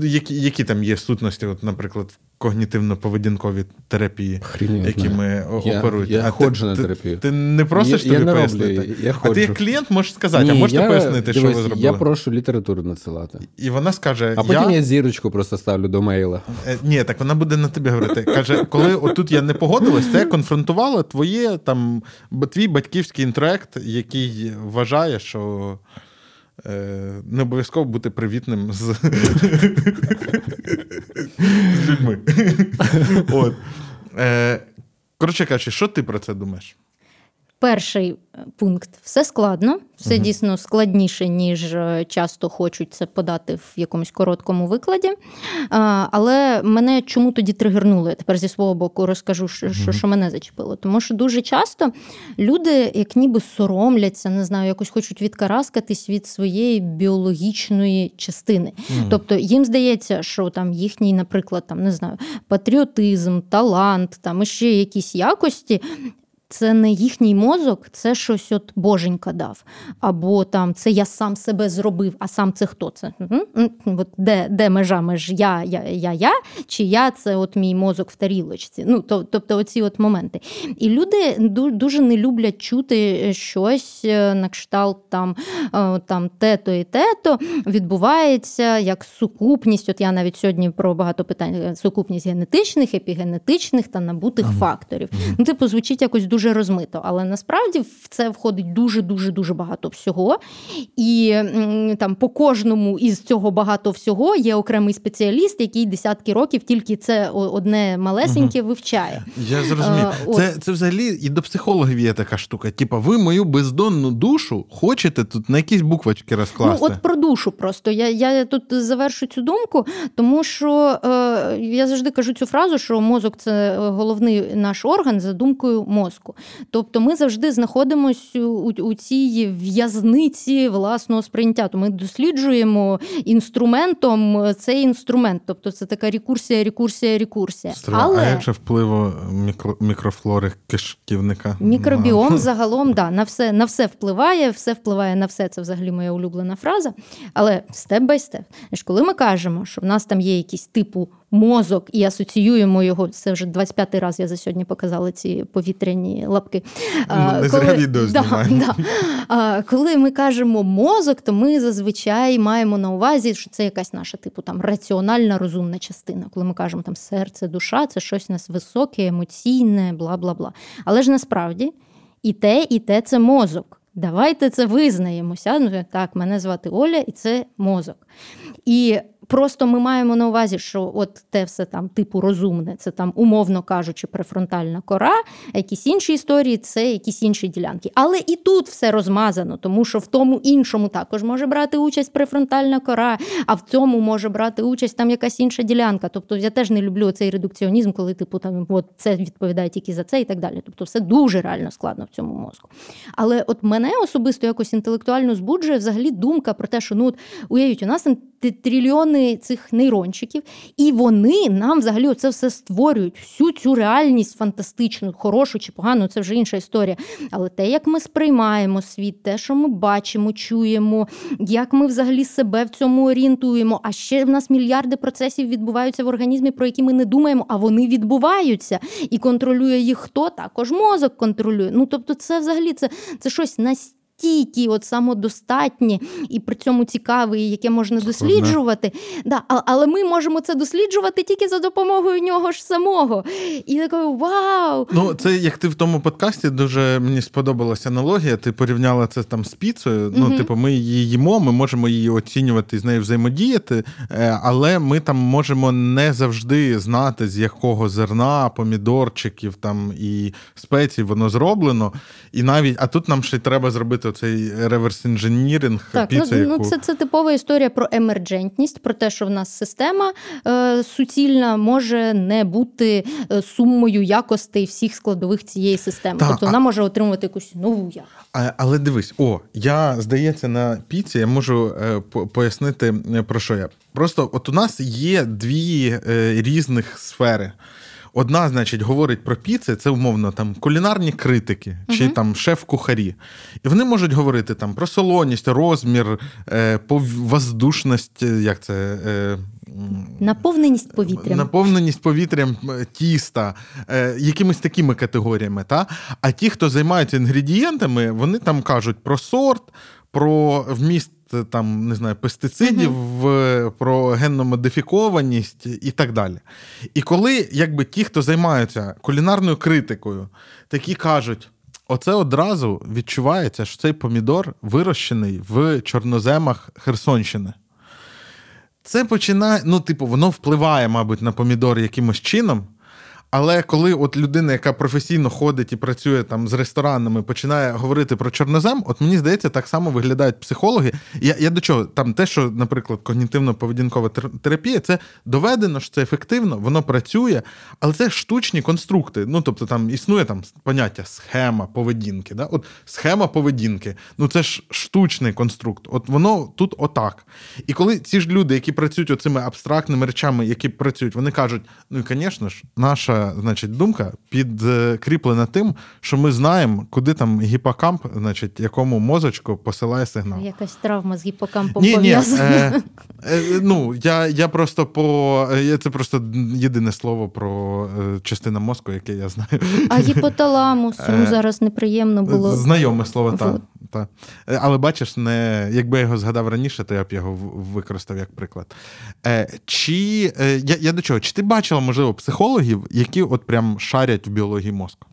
які, які там є сутності, от, наприклад, когнітивно-поведінкові терапії, Хрінь, якими я, оперують. Я а ходжу ти, на терапію. Ти, ти не просиш я, тобі я пояснити? Роблю, я а ти як клієнт можеш сказати, Ні, а можете я, пояснити, дивись, що ви зробили? Я прошу літературу надсилати. І вона скаже... А потім я, я зірочку просто ставлю до мейла. Ні, так вона буде на тебе говорити. Каже, коли отут я не погодилась, це конфронтувало твоє, там, твій батьківський інтерект, який вважає, що... не обов'язково бути привітним з, з людьми. От. Коротше кажучи, що ти про це думаєш? Перший пункт – все складно, все mm-hmm. дійсно складніше, ніж часто хочуть це подати в якомусь короткому викладі. Але мене чому тоді тригернуло? Я тепер зі свого боку розкажу, що, mm-hmm. що мене зачепило. Тому що дуже часто люди як ніби соромляться, не знаю, якось хочуть відкараскатись від своєї біологічної частини. Mm-hmm. Тобто їм здається, що там їхній, наприклад, там, не знаю, патріотизм, талант, там ще якісь якості – це не їхній мозок, це щось от боженька дав. Або там це я сам себе зробив, а сам це хто це? От де, де межа меж я, я, я, я, чи я це от мій мозок в тарілочці. Ну, то, тобто оці от моменти. І люди дуже не люблять чути щось на кшталт там, там те-то і те-то відбувається як сукупність, от я навіть сьогодні про багато питань, сукупність генетичних, епігенетичних та набутих ага. факторів. Ну, типу, звучить якось дуже розмито, але насправді в це входить дуже-дуже-дуже багато всього. І там по кожному із цього багато всього є окремий спеціаліст, який десятки років тільки це одне малесеньке угу. вивчає. Я зрозумів. А, це, це взагалі і до психологів є така штука. Типа, ви мою бездонну душу хочете тут на якісь буквочки розкласти? Ну, от про душу просто. Я, я тут завершу цю думку, тому що е, я завжди кажу цю фразу, що мозок – це головний наш орган за думкою мозку. Тобто ми завжди знаходимося у, у цій в'язниці власного сприйняття. То ми досліджуємо інструментом цей інструмент. Тобто це така рекурсія, рекурсія, рекурсія. Строго. Але... А як же впливу мікро... мікрофлори кишківника? Мікробіом загалом, да, на все, на все впливає, все впливає на все. Це взагалі моя улюблена фраза. Але степ-бай-степ. Коли ми кажемо, що в нас там є якісь типу мозок і асоціюємо його, це вже двадцять п'ятий раз я за сьогодні показала ці повітряні лапки. Ну, не зря відео знімаємо. Да, да. Коли ми кажемо мозок, то ми зазвичай маємо на увазі, що це якась наша типу там раціональна, розумна частина. Коли ми кажемо там серце, душа, це щось у нас високе, емоційне, бла-бла-бла. Але ж насправді і те, і те – це мозок. Давайте це визнаємося. Так, мене звати Оля, і це мозок. І просто ми маємо на увазі, що от те все там типу розумне, це там, умовно кажучи, префронтальна кора, а якісь інші історії, це якісь інші ділянки. Але і тут все розмазано, тому що в тому іншому також може брати участь префронтальна кора, а в цьому може брати участь там якась інша ділянка. Тобто я теж не люблю цей редукціонізм, коли типу там от це відповідає тільки за це і так далі. Тобто все дуже реально складно в цьому мозку. Але от мене особисто якось інтелектуально збуджує взагалі думка про те, що ну от уявіть, у нас там трильйони цих нейрончиків, і вони нам взагалі оце все створюють, всю цю реальність фантастичну, хорошу чи погану, це вже інша історія. Але те, як ми сприймаємо світ, те, що ми бачимо, чуємо, як ми взагалі себе в цьому орієнтуємо, а ще в нас мільярди процесів відбуваються в організмі, про які ми не думаємо, а вони відбуваються. І контролює їх хто? Також мозок контролює. Ну, тобто це взагалі, це, це щось настільки тільки от самодостатні і при цьому цікаві, яке можна досліджувати. Да, але ми можемо це досліджувати тільки за допомогою нього ж самого. І такою, вау! Ну, це як ти в тому подкасті, дуже мені сподобалася аналогія, ти порівняла це там з піцею, ну, угу. типу, ми її їмо, ми можемо її оцінювати, з нею взаємодіяти, але ми там можемо не завжди знати, з якого зерна, помідорчиків там і спецій воно зроблено. І навіть, а тут нам ще треба зробити цей реверс-інженіринг. Так, піцу, ну, яку... ну, це, це типова історія про емерджентність, про те, що в нас система е, суцільна може не бути сумою якостей всіх складових цієї системи. Та, тобто а... вона може отримувати якусь нову якість. А, але дивись, о, я, здається, на піці я можу е, по- пояснити, про що я. Просто от у нас є дві е, різних сфери. Одна, значить, говорить про піци, це, умовно, там, кулінарні критики чи uh-huh. там шеф-кухарі. І вони можуть говорити там про солоність, розмір, е, воздушність, як це... Е, наповненість повітрям. Наповненість повітрям тіста, е, якимись такими категоріями. Та? А ті, хто займаються інгредієнтами, вони там кажуть про сорт, про вміст там, не знаю, пестицидів, uh-huh. про генномодифікованість і так далі. І коли, якби, ті, хто займаються кулінарною критикою, такі кажуть, оце одразу відчувається, що цей помідор вирощений в чорноземах Херсонщини. Це починає, ну, типу, воно впливає, мабуть, на помідор якимось чином, Але коли от людина, яка професійно ходить і працює там з ресторанами, починає говорити про чорнозем, от мені здається, так само виглядають психологи. Я, я до чого? Там те, що, наприклад, когнітивно-поведінкова терапія, це доведено, що це ефективно, воно працює, але це штучні конструкти. Ну, тобто там існує там поняття схема поведінки. Да? От схема поведінки, ну це ж штучний конструкт. От воно тут отак. І коли ці ж люди, які працюють оцими абстрактними речами, які працюють, вони кажуть, ну і, звісно ж, наша значить, думка підкріплена тим, що ми знаємо, куди там гіпокамп, значить, якому мозочку посилає сигнал. Якась травма з гіпокампом ні, пов'язана. Ні, е, е, ну, я, я просто по... Е, це просто єдине слово про е, частину мозку, яке я знаю. А гіпоталамус, йому зараз неприємно було. Знайоме слово, так. Вот. Та. Але бачиш, не... якби я його згадав раніше, то я б його використав як приклад. Е, чи... Е, я, я до чого? Чи ти бачила, можливо, психологів, які от прям шарять в біології мозку?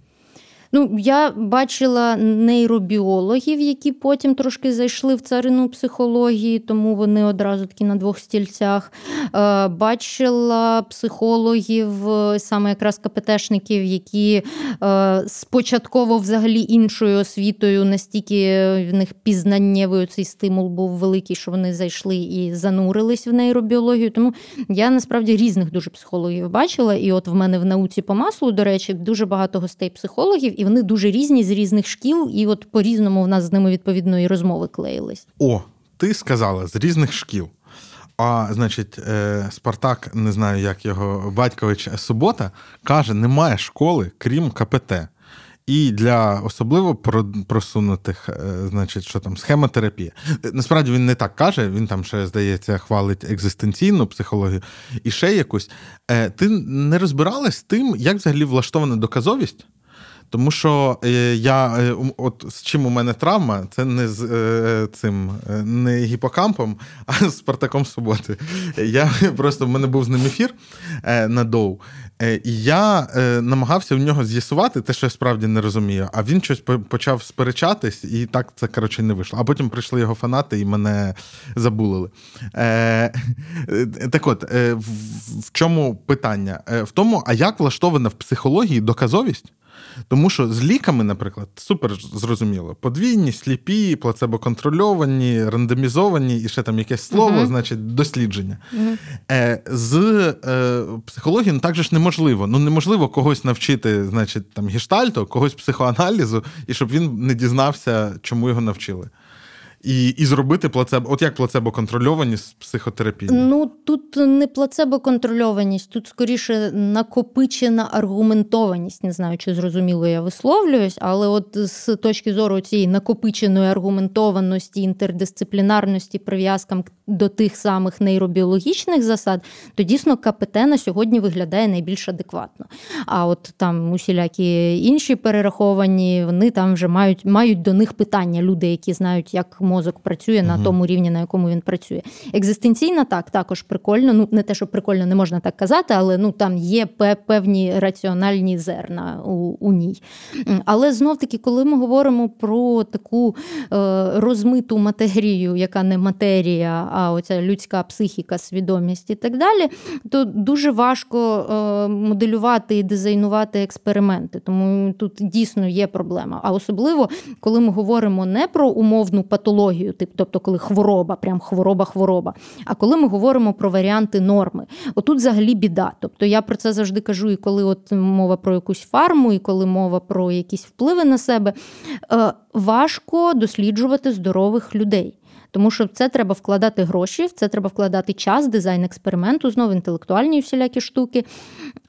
Ну, я бачила нейробіологів, які потім трошки зайшли в царину психології, тому вони одразу такі на двох стільцях. Бачила психологів, саме якраз КПТшників, які спочатково взагалі іншою освітою, настільки в них пізнаннєвий цей стимул був великий, що вони зайшли і занурились в нейробіологію. Тому я, насправді, різних дуже психологів бачила. І от в мене в науці по маслу, до речі, дуже багато гостей-психологів, і вони дуже різні, з різних шкіл, і от по-різному в нас з ними відповідно і розмови клеїлись. О, ти сказала, з різних шкіл. А, значить, Спартак, не знаю, як його, Батькович Суббота, каже, немає школи, крім КПТ. І для особливо просунутих, значить, що там, схемотерапія. Насправді він не так каже, він там ще, здається, хвалить екзистенційну психологію і ще якусь. Ти не розбиралась з тим, як взагалі влаштована доказовість? Тому що я, от з чим у мене травма, це не з цим, не гіпокампом, а з Спартаком Суботи. Я просто, в мене був з ним ефір на доу, і я намагався у нього з'ясувати те, що я справді не розумію, а він щось почав сперечатись, і так це, коротше, не вийшло. А потім прийшли його фанати і мене забулили. Так от, в чому питання? В тому, а як влаштована в психології доказовість? Тому що з ліками, наприклад, супер зрозуміло. Подвійні, сліпі, плацебоконтрольовані, рандомізовані, і ще там якесь слово, uh-huh. значить, дослідження. Uh-huh. Е, з е, психологією ну, так же ж неможливо. Ну, неможливо когось навчити, значить, там, гештальту, когось психоаналізу, і щоб він не дізнався, чому його навчили. І, і зробити плацебо, от як плацебо-контрольовані з психотерапії? Ну, тут не плацебо-контрольованість, тут скоріше накопичена аргументованість. Не знаю, чи зрозуміло я висловлююсь, але от з точки зору цієї накопиченої аргументованості, інтердисциплінарності, прив'язкам до тих самих нейробіологічних засад, то дійсно КПТ на сьогодні виглядає найбільш адекватно. А от там усілякі інші перераховані, вони там вже мають, мають до них питання, люди, які знають, як мозок працює угу. на тому рівні, на якому він працює. Екзистенційна, так, також прикольно. Ну, не те, що прикольно, не можна так казати, але ну, там є певні раціональні зерна у, у ній. Але знов-таки, коли ми говоримо про таку е, розмиту матерію, яка не матерія, а оця людська психіка, свідомість і так далі, то дуже важко е, моделювати і дизайнувати експерименти. Тому тут дійсно є проблема. А особливо, коли ми говоримо не про умовну патологію, патологію, тобто коли хвороба, прям хвороба-хвороба. А коли ми говоримо про варіанти норми, отут взагалі біда. Тобто я про це завжди кажу, і коли от мова про якусь фарму, і коли мова про якісь впливи на себе, важко досліджувати здорових людей. Тому що в це треба вкладати гроші, в це треба вкладати час, дизайн експерименту, знову інтелектуальні всілякі штуки.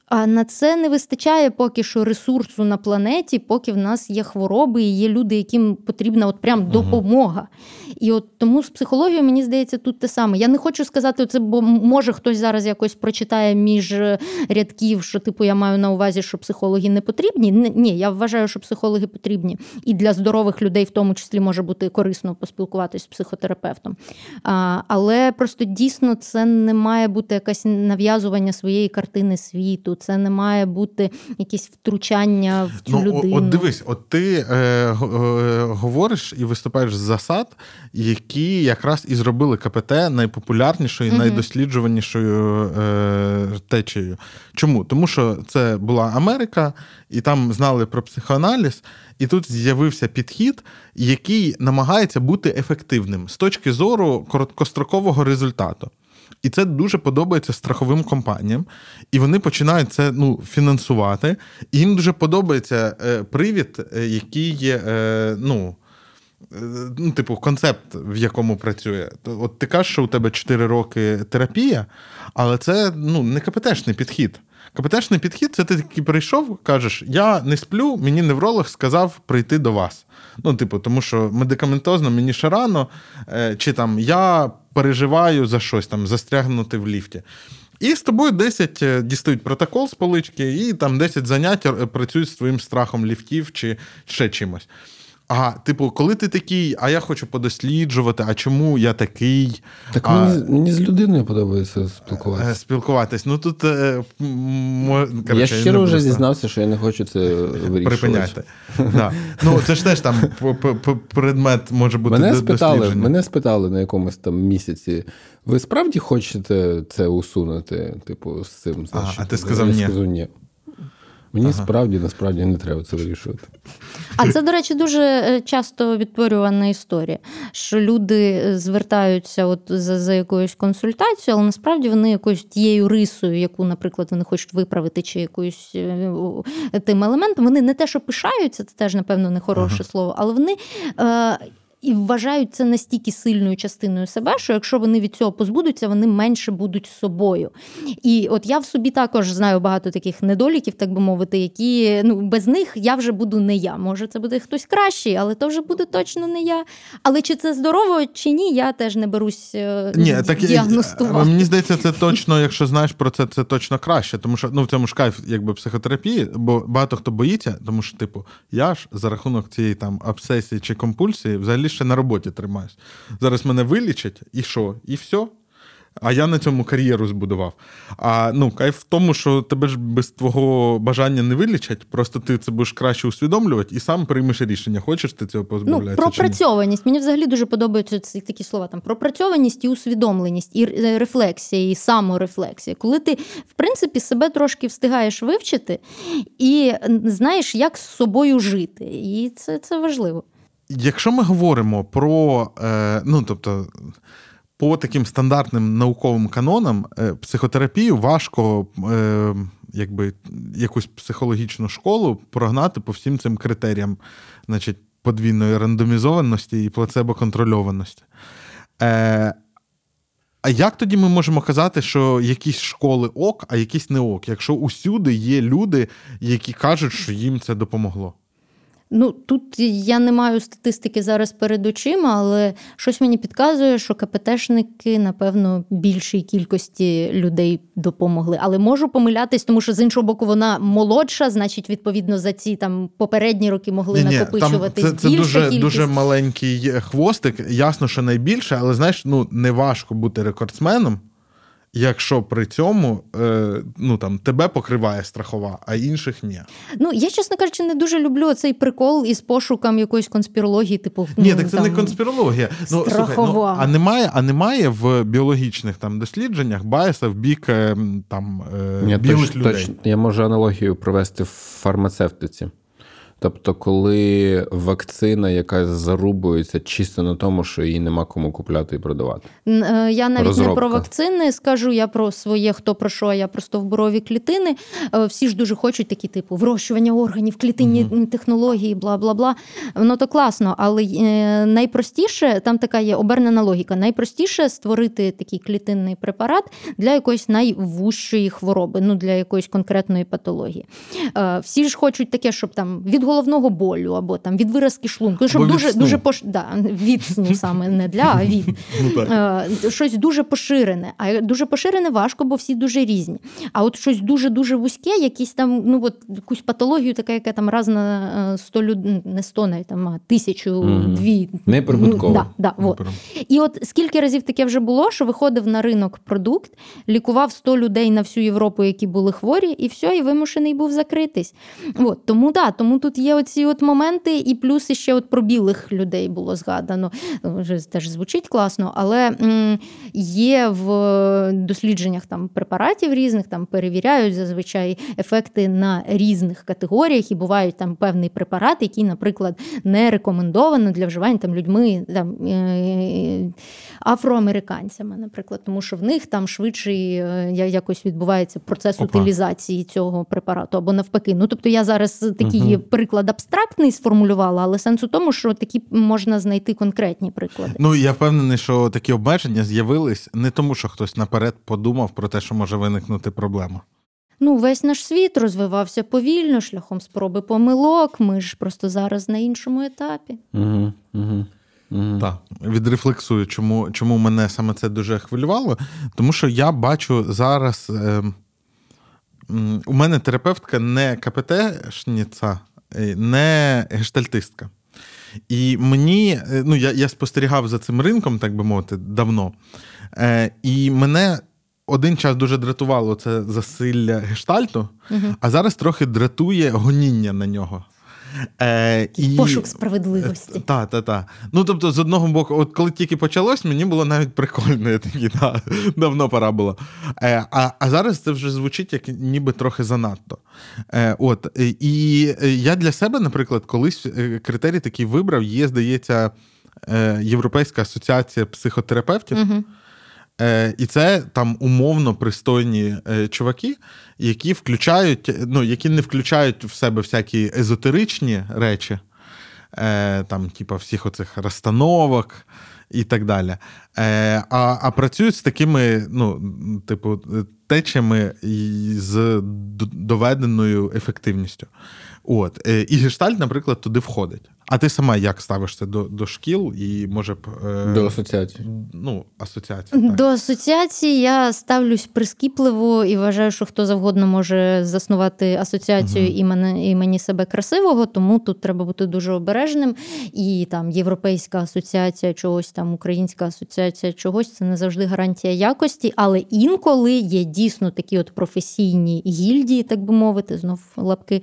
А на це не вистачає поки що ресурсу на планеті, поки в нас є хвороби і є люди, яким потрібна от прям допомога. І от тому з психологією, мені здається, тут те саме. Я не хочу сказати це, бо може хтось зараз якось прочитає між рядків, що типу я маю на увазі, що психологи не потрібні. Ні, я вважаю, що психологи потрібні. І для здорових людей в тому числі може бути корисно поспілкуватися з психотерапевтом. А, але просто дійсно це не має бути якесь нав'язування своєї картини світу. це не має бути якісь втручання в цю ну, людину. От дивись, от ти е, е, говориш і виступаєш з засад, які якраз і зробили КПТ найпопулярнішою, угу. найдосліджуванішою е, течією. Чому? Тому що це була Америка, і там знали про психоаналіз, і тут з'явився підхід, який намагається бути ефективним з точки зору короткострокового результату. І це дуже подобається страховим компаніям. І вони починають це ну, фінансувати. І їм дуже подобається е, привід, е, який є, е, ну, е, ну, типу, концепт, в якому працює. От ти кажеш, що у тебе чотири роки терапія, але це ну, не КПТ-шний підхід. КПТ-шний підхід – це ти таки прийшов, кажеш, я не сплю, мені невролог сказав прийти до вас. Ну, типу, тому що медикаментозно мені ще рано, е, чи там я... переживаю за щось, там, застрягнути в ліфті. І з тобою десять дістають протокол з полички, і там десять занять працюють з твоїм страхом ліфтів чи ще чимось. А, типу, коли ти такий, а я хочу подосліджувати, а чому я такий? Так а... мені, мені з людиною подобається спілкуватися. Спілкуватись. Ну, тут... Мож... Короче, я щиро вже зізнався, що я не хочу це вирішувати. Припиняйте. Да. Ну, це ж теж там предмет може бути мене спитали, дослідження. Мене спитали на якомусь там місяці, ви справді хочете це усунути? Типу, з цим, значить. А, а ти сказав ні. Я сказав ні. Мені ага. справді, насправді, не треба це вирішувати. А це, до речі, дуже часто відтворювана історія, що люди звертаються от за, за якоюсь консультацією, але насправді вони якоюсь тією рисою, яку, наприклад, вони хочуть виправити, чи якоюсь тим елементом, вони не те, що пишаються, це теж, напевно, не хороше ага. слово, але вони... Е- І вважають це настільки сильною частиною себе, що якщо вони від цього позбудуться, вони менше будуть собою. І от я в собі також знаю багато таких недоліків, так би мовити, які ну без них я вже буду не я. Може, це буде хтось кращий, але то вже буде точно не я. Але чи це здорово, чи ні, я теж не берусь ні, так, діагностувати. Мені здається, це точно, якщо знаєш про це, це точно краще. Тому що ну в цьому ж кайф якби психотерапії, бо багато хто боїться, тому що, типу, я ж за рахунок цієї там обсесії чи компульсії взагалі ще на роботі тримаюсь. Зараз мене вилічать, і що? І все? А я на цьому кар'єру збудував. А ну, кайф в тому, що тебе ж без твого бажання не вилічать, просто ти це будеш краще усвідомлювати і сам приймеш рішення, хочеш ти цього позбавляти. Ну, пропрацьованість. Мені взагалі дуже подобаються ці такі слова, там, пропрацьованість і усвідомленість, і рефлексія, і саморефлексія. Коли ти, в принципі, себе трошки встигаєш вивчити і знаєш, як з собою жити. І це, це важливо. Якщо ми говоримо про, ну, тобто, по таким стандартним науковим канонам психотерапію важко, якби, якусь психологічну школу прогнати по всім цим критеріям, значить, подвійної рандомізованості і плацебо-контрольованості. А як тоді ми можемо казати, що якісь школи ок, а якісь не ок, якщо усюди є люди, які кажуть, що їм це допомогло? Ну, тут я не маю статистики зараз перед очима, але щось мені підказує, що КПТшники, напевно, більшій кількості людей допомогли. Але можу помилятись, тому що, з іншого боку, вона молодша, значить, відповідно, за ці там попередні роки могли накопичуватись більше. Це, це дуже, кількість. Дуже маленький хвостик, ясно, що найбільше, але, знаєш, ну, не важко бути рекордсменом, якщо при цьому ну, там, тебе покриває страхова, а інших – ні. Ну, я, чесно кажучи, не дуже люблю цей прикол із пошуком якоїсь конспірології. Типу, ні, ну, так це там, не конспірологія. Ну, слухай, ну, а, немає, а немає в біологічних там, дослідженнях байса в бік там, ні, білих точ, людей? Точ, я можу аналогію провести в фармацевтиці. Тобто, коли вакцина, яка зарубується чисто на тому, що її нема кому купляти і продавати. Я навіть розробка. Не про вакцини скажу, я про своє, хто про що, я про стовбурові клітини. Всі ж дуже хочуть такі, типу, вирощування органів, клітинні угу. технології, бла-бла-бла. Воно то класно, але найпростіше, там така є обернена логіка, найпростіше створити такий клітинний препарат для якоїсь найвужчої хвороби, ну, для якоїсь конкретної патології. Всі ж хочуть таке, щоб там від від головного болю, або там від виразки шлунку, щоб дуже дуже пош... да, від сну саме не для, а від ну, щось дуже поширене. А дуже поширене важко, бо всі дуже різні. А от щось дуже-дуже вузьке, якісь там, ну от якусь патологію, така яка там раз на сто люд... не сто, навіть там а тисячу дві неприбутково. Да, да, от. І от скільки разів таке вже було, що виходив на ринок продукт, лікував сто людей на всю Європу, які були хворі, і все, і вимушений був закритись. От, тому да, тому тут є оці от моменти, і плюс ще от про білих людей було згадано. Теж звучить класно, але м- є в дослідженнях там препаратів різних, там перевіряють зазвичай ефекти на різних категоріях, і бувають там певний препарат, який, наприклад, не рекомендовано для вживання там людьми, там афроамериканцями, наприклад, тому що в них там швидше якось відбувається процес Опа. утилізації цього препарату, або навпаки. Ну, тобто я зараз такий угу. приклад абстрактний сформулювала, але сенс у тому, що такі можна знайти конкретні приклади. Ну, я впевнений, що такі обмеження з'явились не тому, що хтось наперед подумав про те, що може виникнути проблема. Ну, весь наш світ розвивався повільно, шляхом спроби помилок. Ми ж просто зараз на іншому етапі. Угу, угу. Mm-hmm. Так, відрефлексую, чому, чому мене саме це дуже хвилювало. Тому що я бачу зараз... Е, м, у мене терапевтка не КПТшниця, не гештальтистка. І мені... Ну, я, я спостерігав за цим ринком, так би мовити, давно. Е, і мене один час дуже дратувало це засилля гештальту, mm-hmm. а зараз трохи дратує гоніння на нього. Е, і... Пошук справедливості. Так, так, так. Ну, тобто, з одного боку, от коли тільки почалось, мені було навіть прикольно, я такий, да, давно пора було. Е, а, а зараз це вже звучить, як ніби трохи занадто. Е, от, і я для себе, наприклад, колись критерій такий вибрав, є, здається, Європейська асоціація психотерапевтів. Угу. Е, і це там умовно пристойні е, чуваки, які включають, ну, які не включають в себе всякі езотеричні речі, е, там, типа, всіх оцих розстановок і так далі. Е, а, а працюють з такими, ну, типу, течами з доведеною ефективністю. От. Е, і гештальт, наприклад, туди входить. А ти сама як ставишся до, до шкіл і, може... Е... До асоціації. Ну, асоціації. Так. До асоціації я ставлюсь прискіпливо і вважаю, що хто завгодно може заснувати асоціацію угу. імені, імені себе красивого, тому тут треба бути дуже обережним. І там Європейська асоціація чогось, там Українська асоціація чогось, це не завжди гарантія якості, але інколи є дійсно такі от професійні гільдії, так би мовити, знов лапки,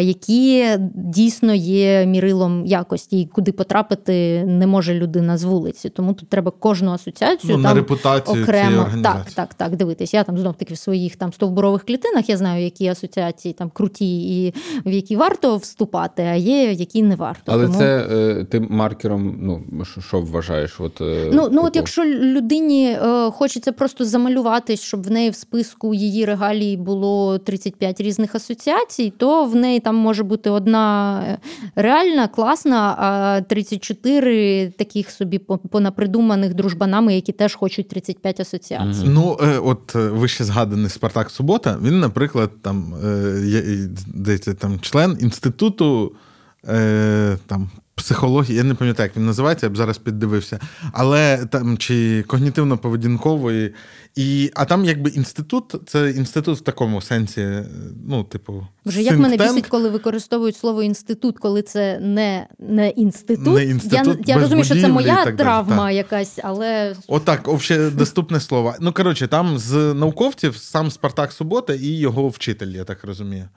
які дійсно є мірилом якості, і куди потрапити не може людина з вулиці. Тому тут треба кожну асоціацію ну, там, на репутацію окремо так, так, так, дивитись. Я там знов таки в своїх там стовбурових клітинах, я знаю, які асоціації там круті і в які варто вступати, а є, які не варто. Але тому... це е, ти маркером, ну, що вважаєш? От, е, ну, ну, от якщо людині е, хочеться просто замалюватись, щоб в неї в списку її регалій було тридцять п'ять різних асоціацій, то в неї там може бути одна реальна класна, а тридцять чотири таких собі понапридуманих дружбанами, які теж хочуть тридцять п'ять асоціацій. Ну, от вище згаданий Спартак Суббота, він, наприклад, там, здається, там член інституту там, психології, я не пам'ятаю, як він називається, я б зараз піддивився, але там, чи когнітивно-поведінкової, і, а там, якби, інститут, це інститут в такому сенсі, ну, типу, вже як мене бісить, коли використовують слово інститут, коли це не, не інститут. Не інститут. Я, я розумію, що це моя травма далі, якась, але... Отак, обще доступне слово. Ну, коротше, там з науковців сам Спартак Субота і його вчитель, я так розумію.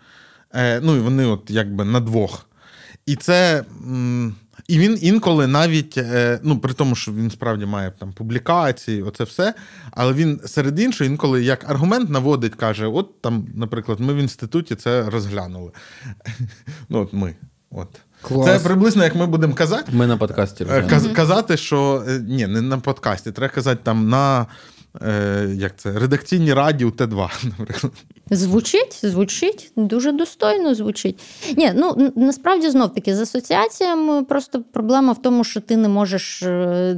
Е, ну, і вони от, якби, на двох. І це... М- І він інколи навіть, ну, при тому, що він справді має там публікації, оце все, але він серед іншого інколи як аргумент наводить, каже, от там, наприклад, ми в інституті це розглянули. Ну, от ми, от. Клас. Це приблизно, як ми будемо казати. Ми на подкасті. Каз- казати, що, ні, не на подкасті, треба казати там на е, як це, редакційній раді у Т два, наприклад. Звучить, звучить, дуже достойно звучить. Ні, ну, насправді, знов-таки, з асоціаціями просто проблема в тому, що ти не можеш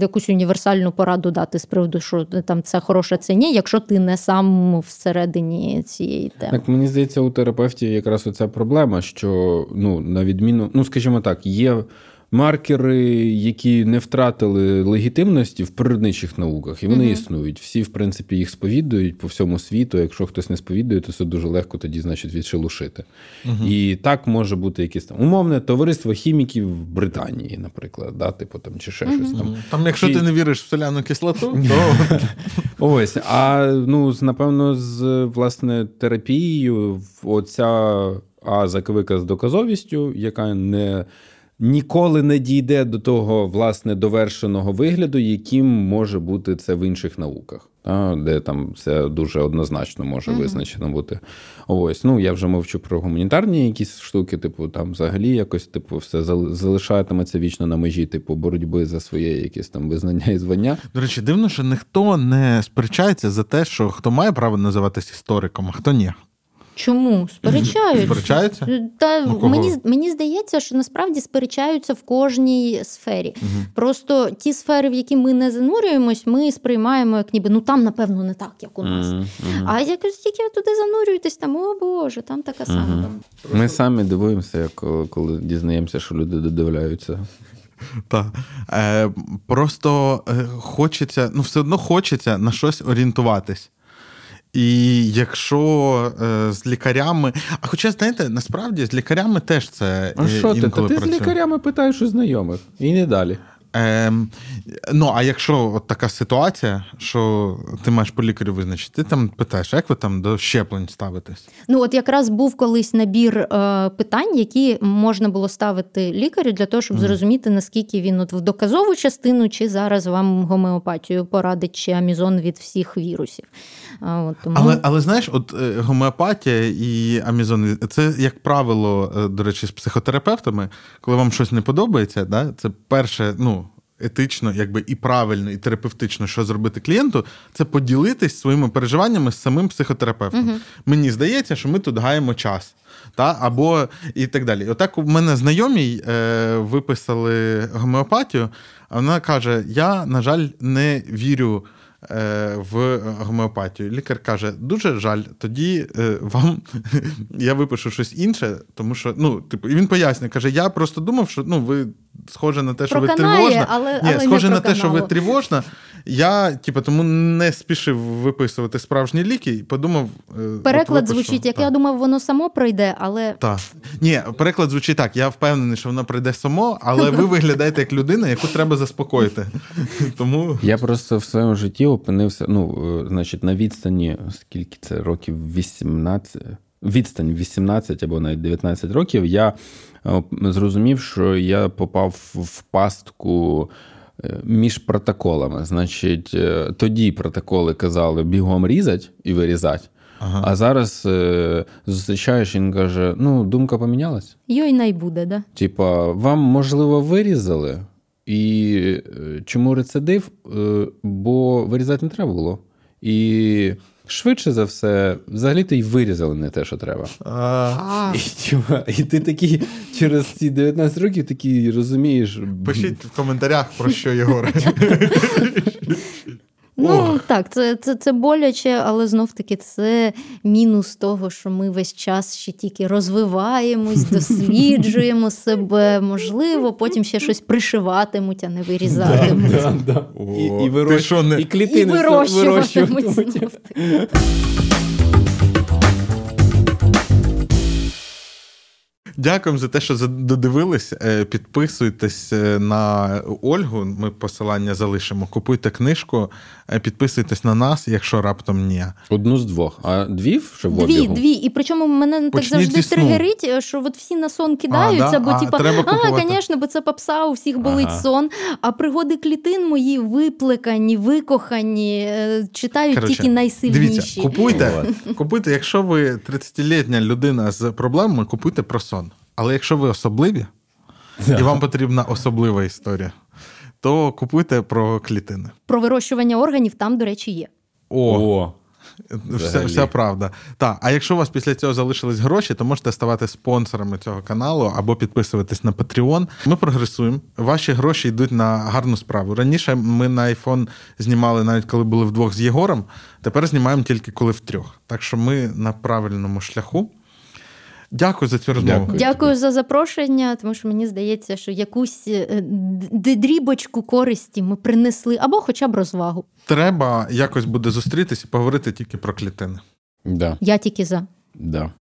якусь універсальну пораду дати з приводу, що там це хороше, це ні, якщо ти не сам всередині цієї теми. Так, мені здається, у терапевтів якраз оця проблема, що, ну, на відміну, ну, скажімо так, є маркери, які не втратили легітимності в природничих науках, і вони mm-hmm. існують. Всі, в принципі, їх сповідують по всьому світу. Якщо хтось не сповідує, то це дуже легко тоді, значить, відшелушити. Mm-hmm. І так може бути якесь там умовне товариство хіміків в Британії, наприклад, да, типу там чи ще mm-hmm. щось там. Там, якщо і... ти не віриш в соляну кислоту, то ось. А ну, напевно, з власне терапією оця а заклика з доказовістю, яка не ніколи не дійде до того, власне, довершеного вигляду, яким може бути це в інших науках, та, де там все дуже однозначно може mm-hmm. визначено бути. Ось, ну, я вже мовчу про гуманітарні якісь штуки, типу, там взагалі якось, типу, все залишатиметься вічно на межі, типу, боротьби за своє якісь там визнання і звання. До речі, дивно, що ніхто не сперечається за те, що хто має право називатись істориком, а хто ні. Чому? Сперечаються. Сперечаються? Та, ну, мені, мені здається, що насправді сперечаються в кожній сфері. Угу. Просто ті сфери, в які ми не занурюємось, ми сприймаємо, як ніби, ну там, напевно, не так, як у нас. Угу. А як тільки туди занурюєтесь, там, о Боже, там така сама. Угу. Там. Просто... Ми самі дивуємося, коли, коли дізнаємося, що люди додивляються. Так. Е, просто хочеться, ну все одно хочеться на щось орієнтуватись. І якщо е, з лікарями... А хоча, знаєте, насправді з лікарями теж це інколи працює. А що ти? Ти працює. З лікарями питаєш у знайомих. І не далі. Ем, ну, а якщо от така ситуація, що ти маєш по лікарю визначити, ти там питаєш, як ви там до щеплень ставитесь? Ну, от якраз був колись набір е, питань, які можна було ставити лікарю для того, щоб mm. зрозуміти, наскільки він от в доказову частину, чи зараз вам гомеопатію порадить, чи амізон від всіх вірусів. А, от, тому... але, але, знаєш, от гомеопатія і амізон, це, як правило, до речі, з психотерапевтами, коли вам щось не подобається, да, це перше, ну, етично, якби і правильно, і терапевтично, що зробити клієнту, це поділитись своїми переживаннями з самим психотерапевтом. Угу. Мені здається, що ми тут гаємо час. Та? Або і так далі. Отак у мене знайомій е, виписали гомеопатію, а вона каже, я, на жаль, не вірю е, в гомеопатію. Лікар каже, дуже жаль, тоді е, вам я випишу щось інше, тому що, ну, типу, і він пояснює, каже, я просто думав, що, ну, ви схоже на те, що проканає, ви тривожна. Але, Ні, але схоже на те, що ви тривожна. Я, типу, тому не спішив виписувати справжні ліки і подумав... Переклад звучить, як так. Я думав, воно само пройде, але... Так. Ні, переклад звучить так. Я впевнений, що воно пройде само, але ви виглядаєте як людина, яку треба заспокоїти. Тому... Я просто в своєму житті опинився, ну, значить, на відстані, скільки це, років вісімнадцять... Відстань вісімнадцять або навіть дев'ятнадцять років, я зрозумів, що я попав в пастку між протоколами. Значить, тоді протоколи казали бігом різать і вирізать, ага. А зараз зустрічаєш і він каже, ну, думка помінялась. Йой найбуде, да? Типа, вам, можливо, вирізали, і чому рецидив? Бо вирізати не треба було. І... Швидше за все, взагалі ти й вирізали не те, що треба. І, і ти такий через ці дев'ятнадцять років такий розумієш... Пишіть в коментарях, про що Єгор. Ну, так, це, це, це боляче, але знов-таки це мінус того, що ми весь час ще тільки розвиваємось, досліджуємо себе, можливо, потім ще щось пришиватимуть, а не вирізатимуть. Да, да, да. О, і і, виро... що, не... і клітини вирощуватимуть знов-таки. Дякуємо за те, що додивились. Підписуйтесь на Ольгу, ми посилання залишимо. Купуйте книжку, підписуйтесь на нас, якщо раптом ні. Одну з двох. А дві вже в обігу? Дві, дві. І причому мене Почніть так завжди тригерить, що от всі на сон кидаються, а, бо да? типа, а, звісно, бо це попса, у всіх болить ага. сон. А пригоди клітин мої виплекані, викохані, читають Короче, тільки найсильніші. Дивіться, купуйте, купуйте, якщо ви тридцятилітня людина з проблемами, купуйте про сон. Але якщо ви особливі, і вам потрібна особлива історія, то купуйте про клітини. Про вирощування органів там, до речі, є. О! О. Вся, вся правда. Так, а якщо у вас після цього залишились гроші, то можете ставати спонсорами цього каналу або підписуватись на Patreon. Ми прогресуємо. Ваші гроші йдуть на гарну справу. Раніше ми на iPhone знімали навіть коли були вдвох з Єгором, тепер знімаємо тільки коли втрьох. Так що ми на правильному шляху. Дякую за цю розмову. Дякую, Дякую за запрошення, тому що мені здається, що якусь дрібочку користі ми принесли, або хоча б розвагу. Треба якось буде зустрітися і поговорити тільки про клітини. Да. Я тільки за. Да.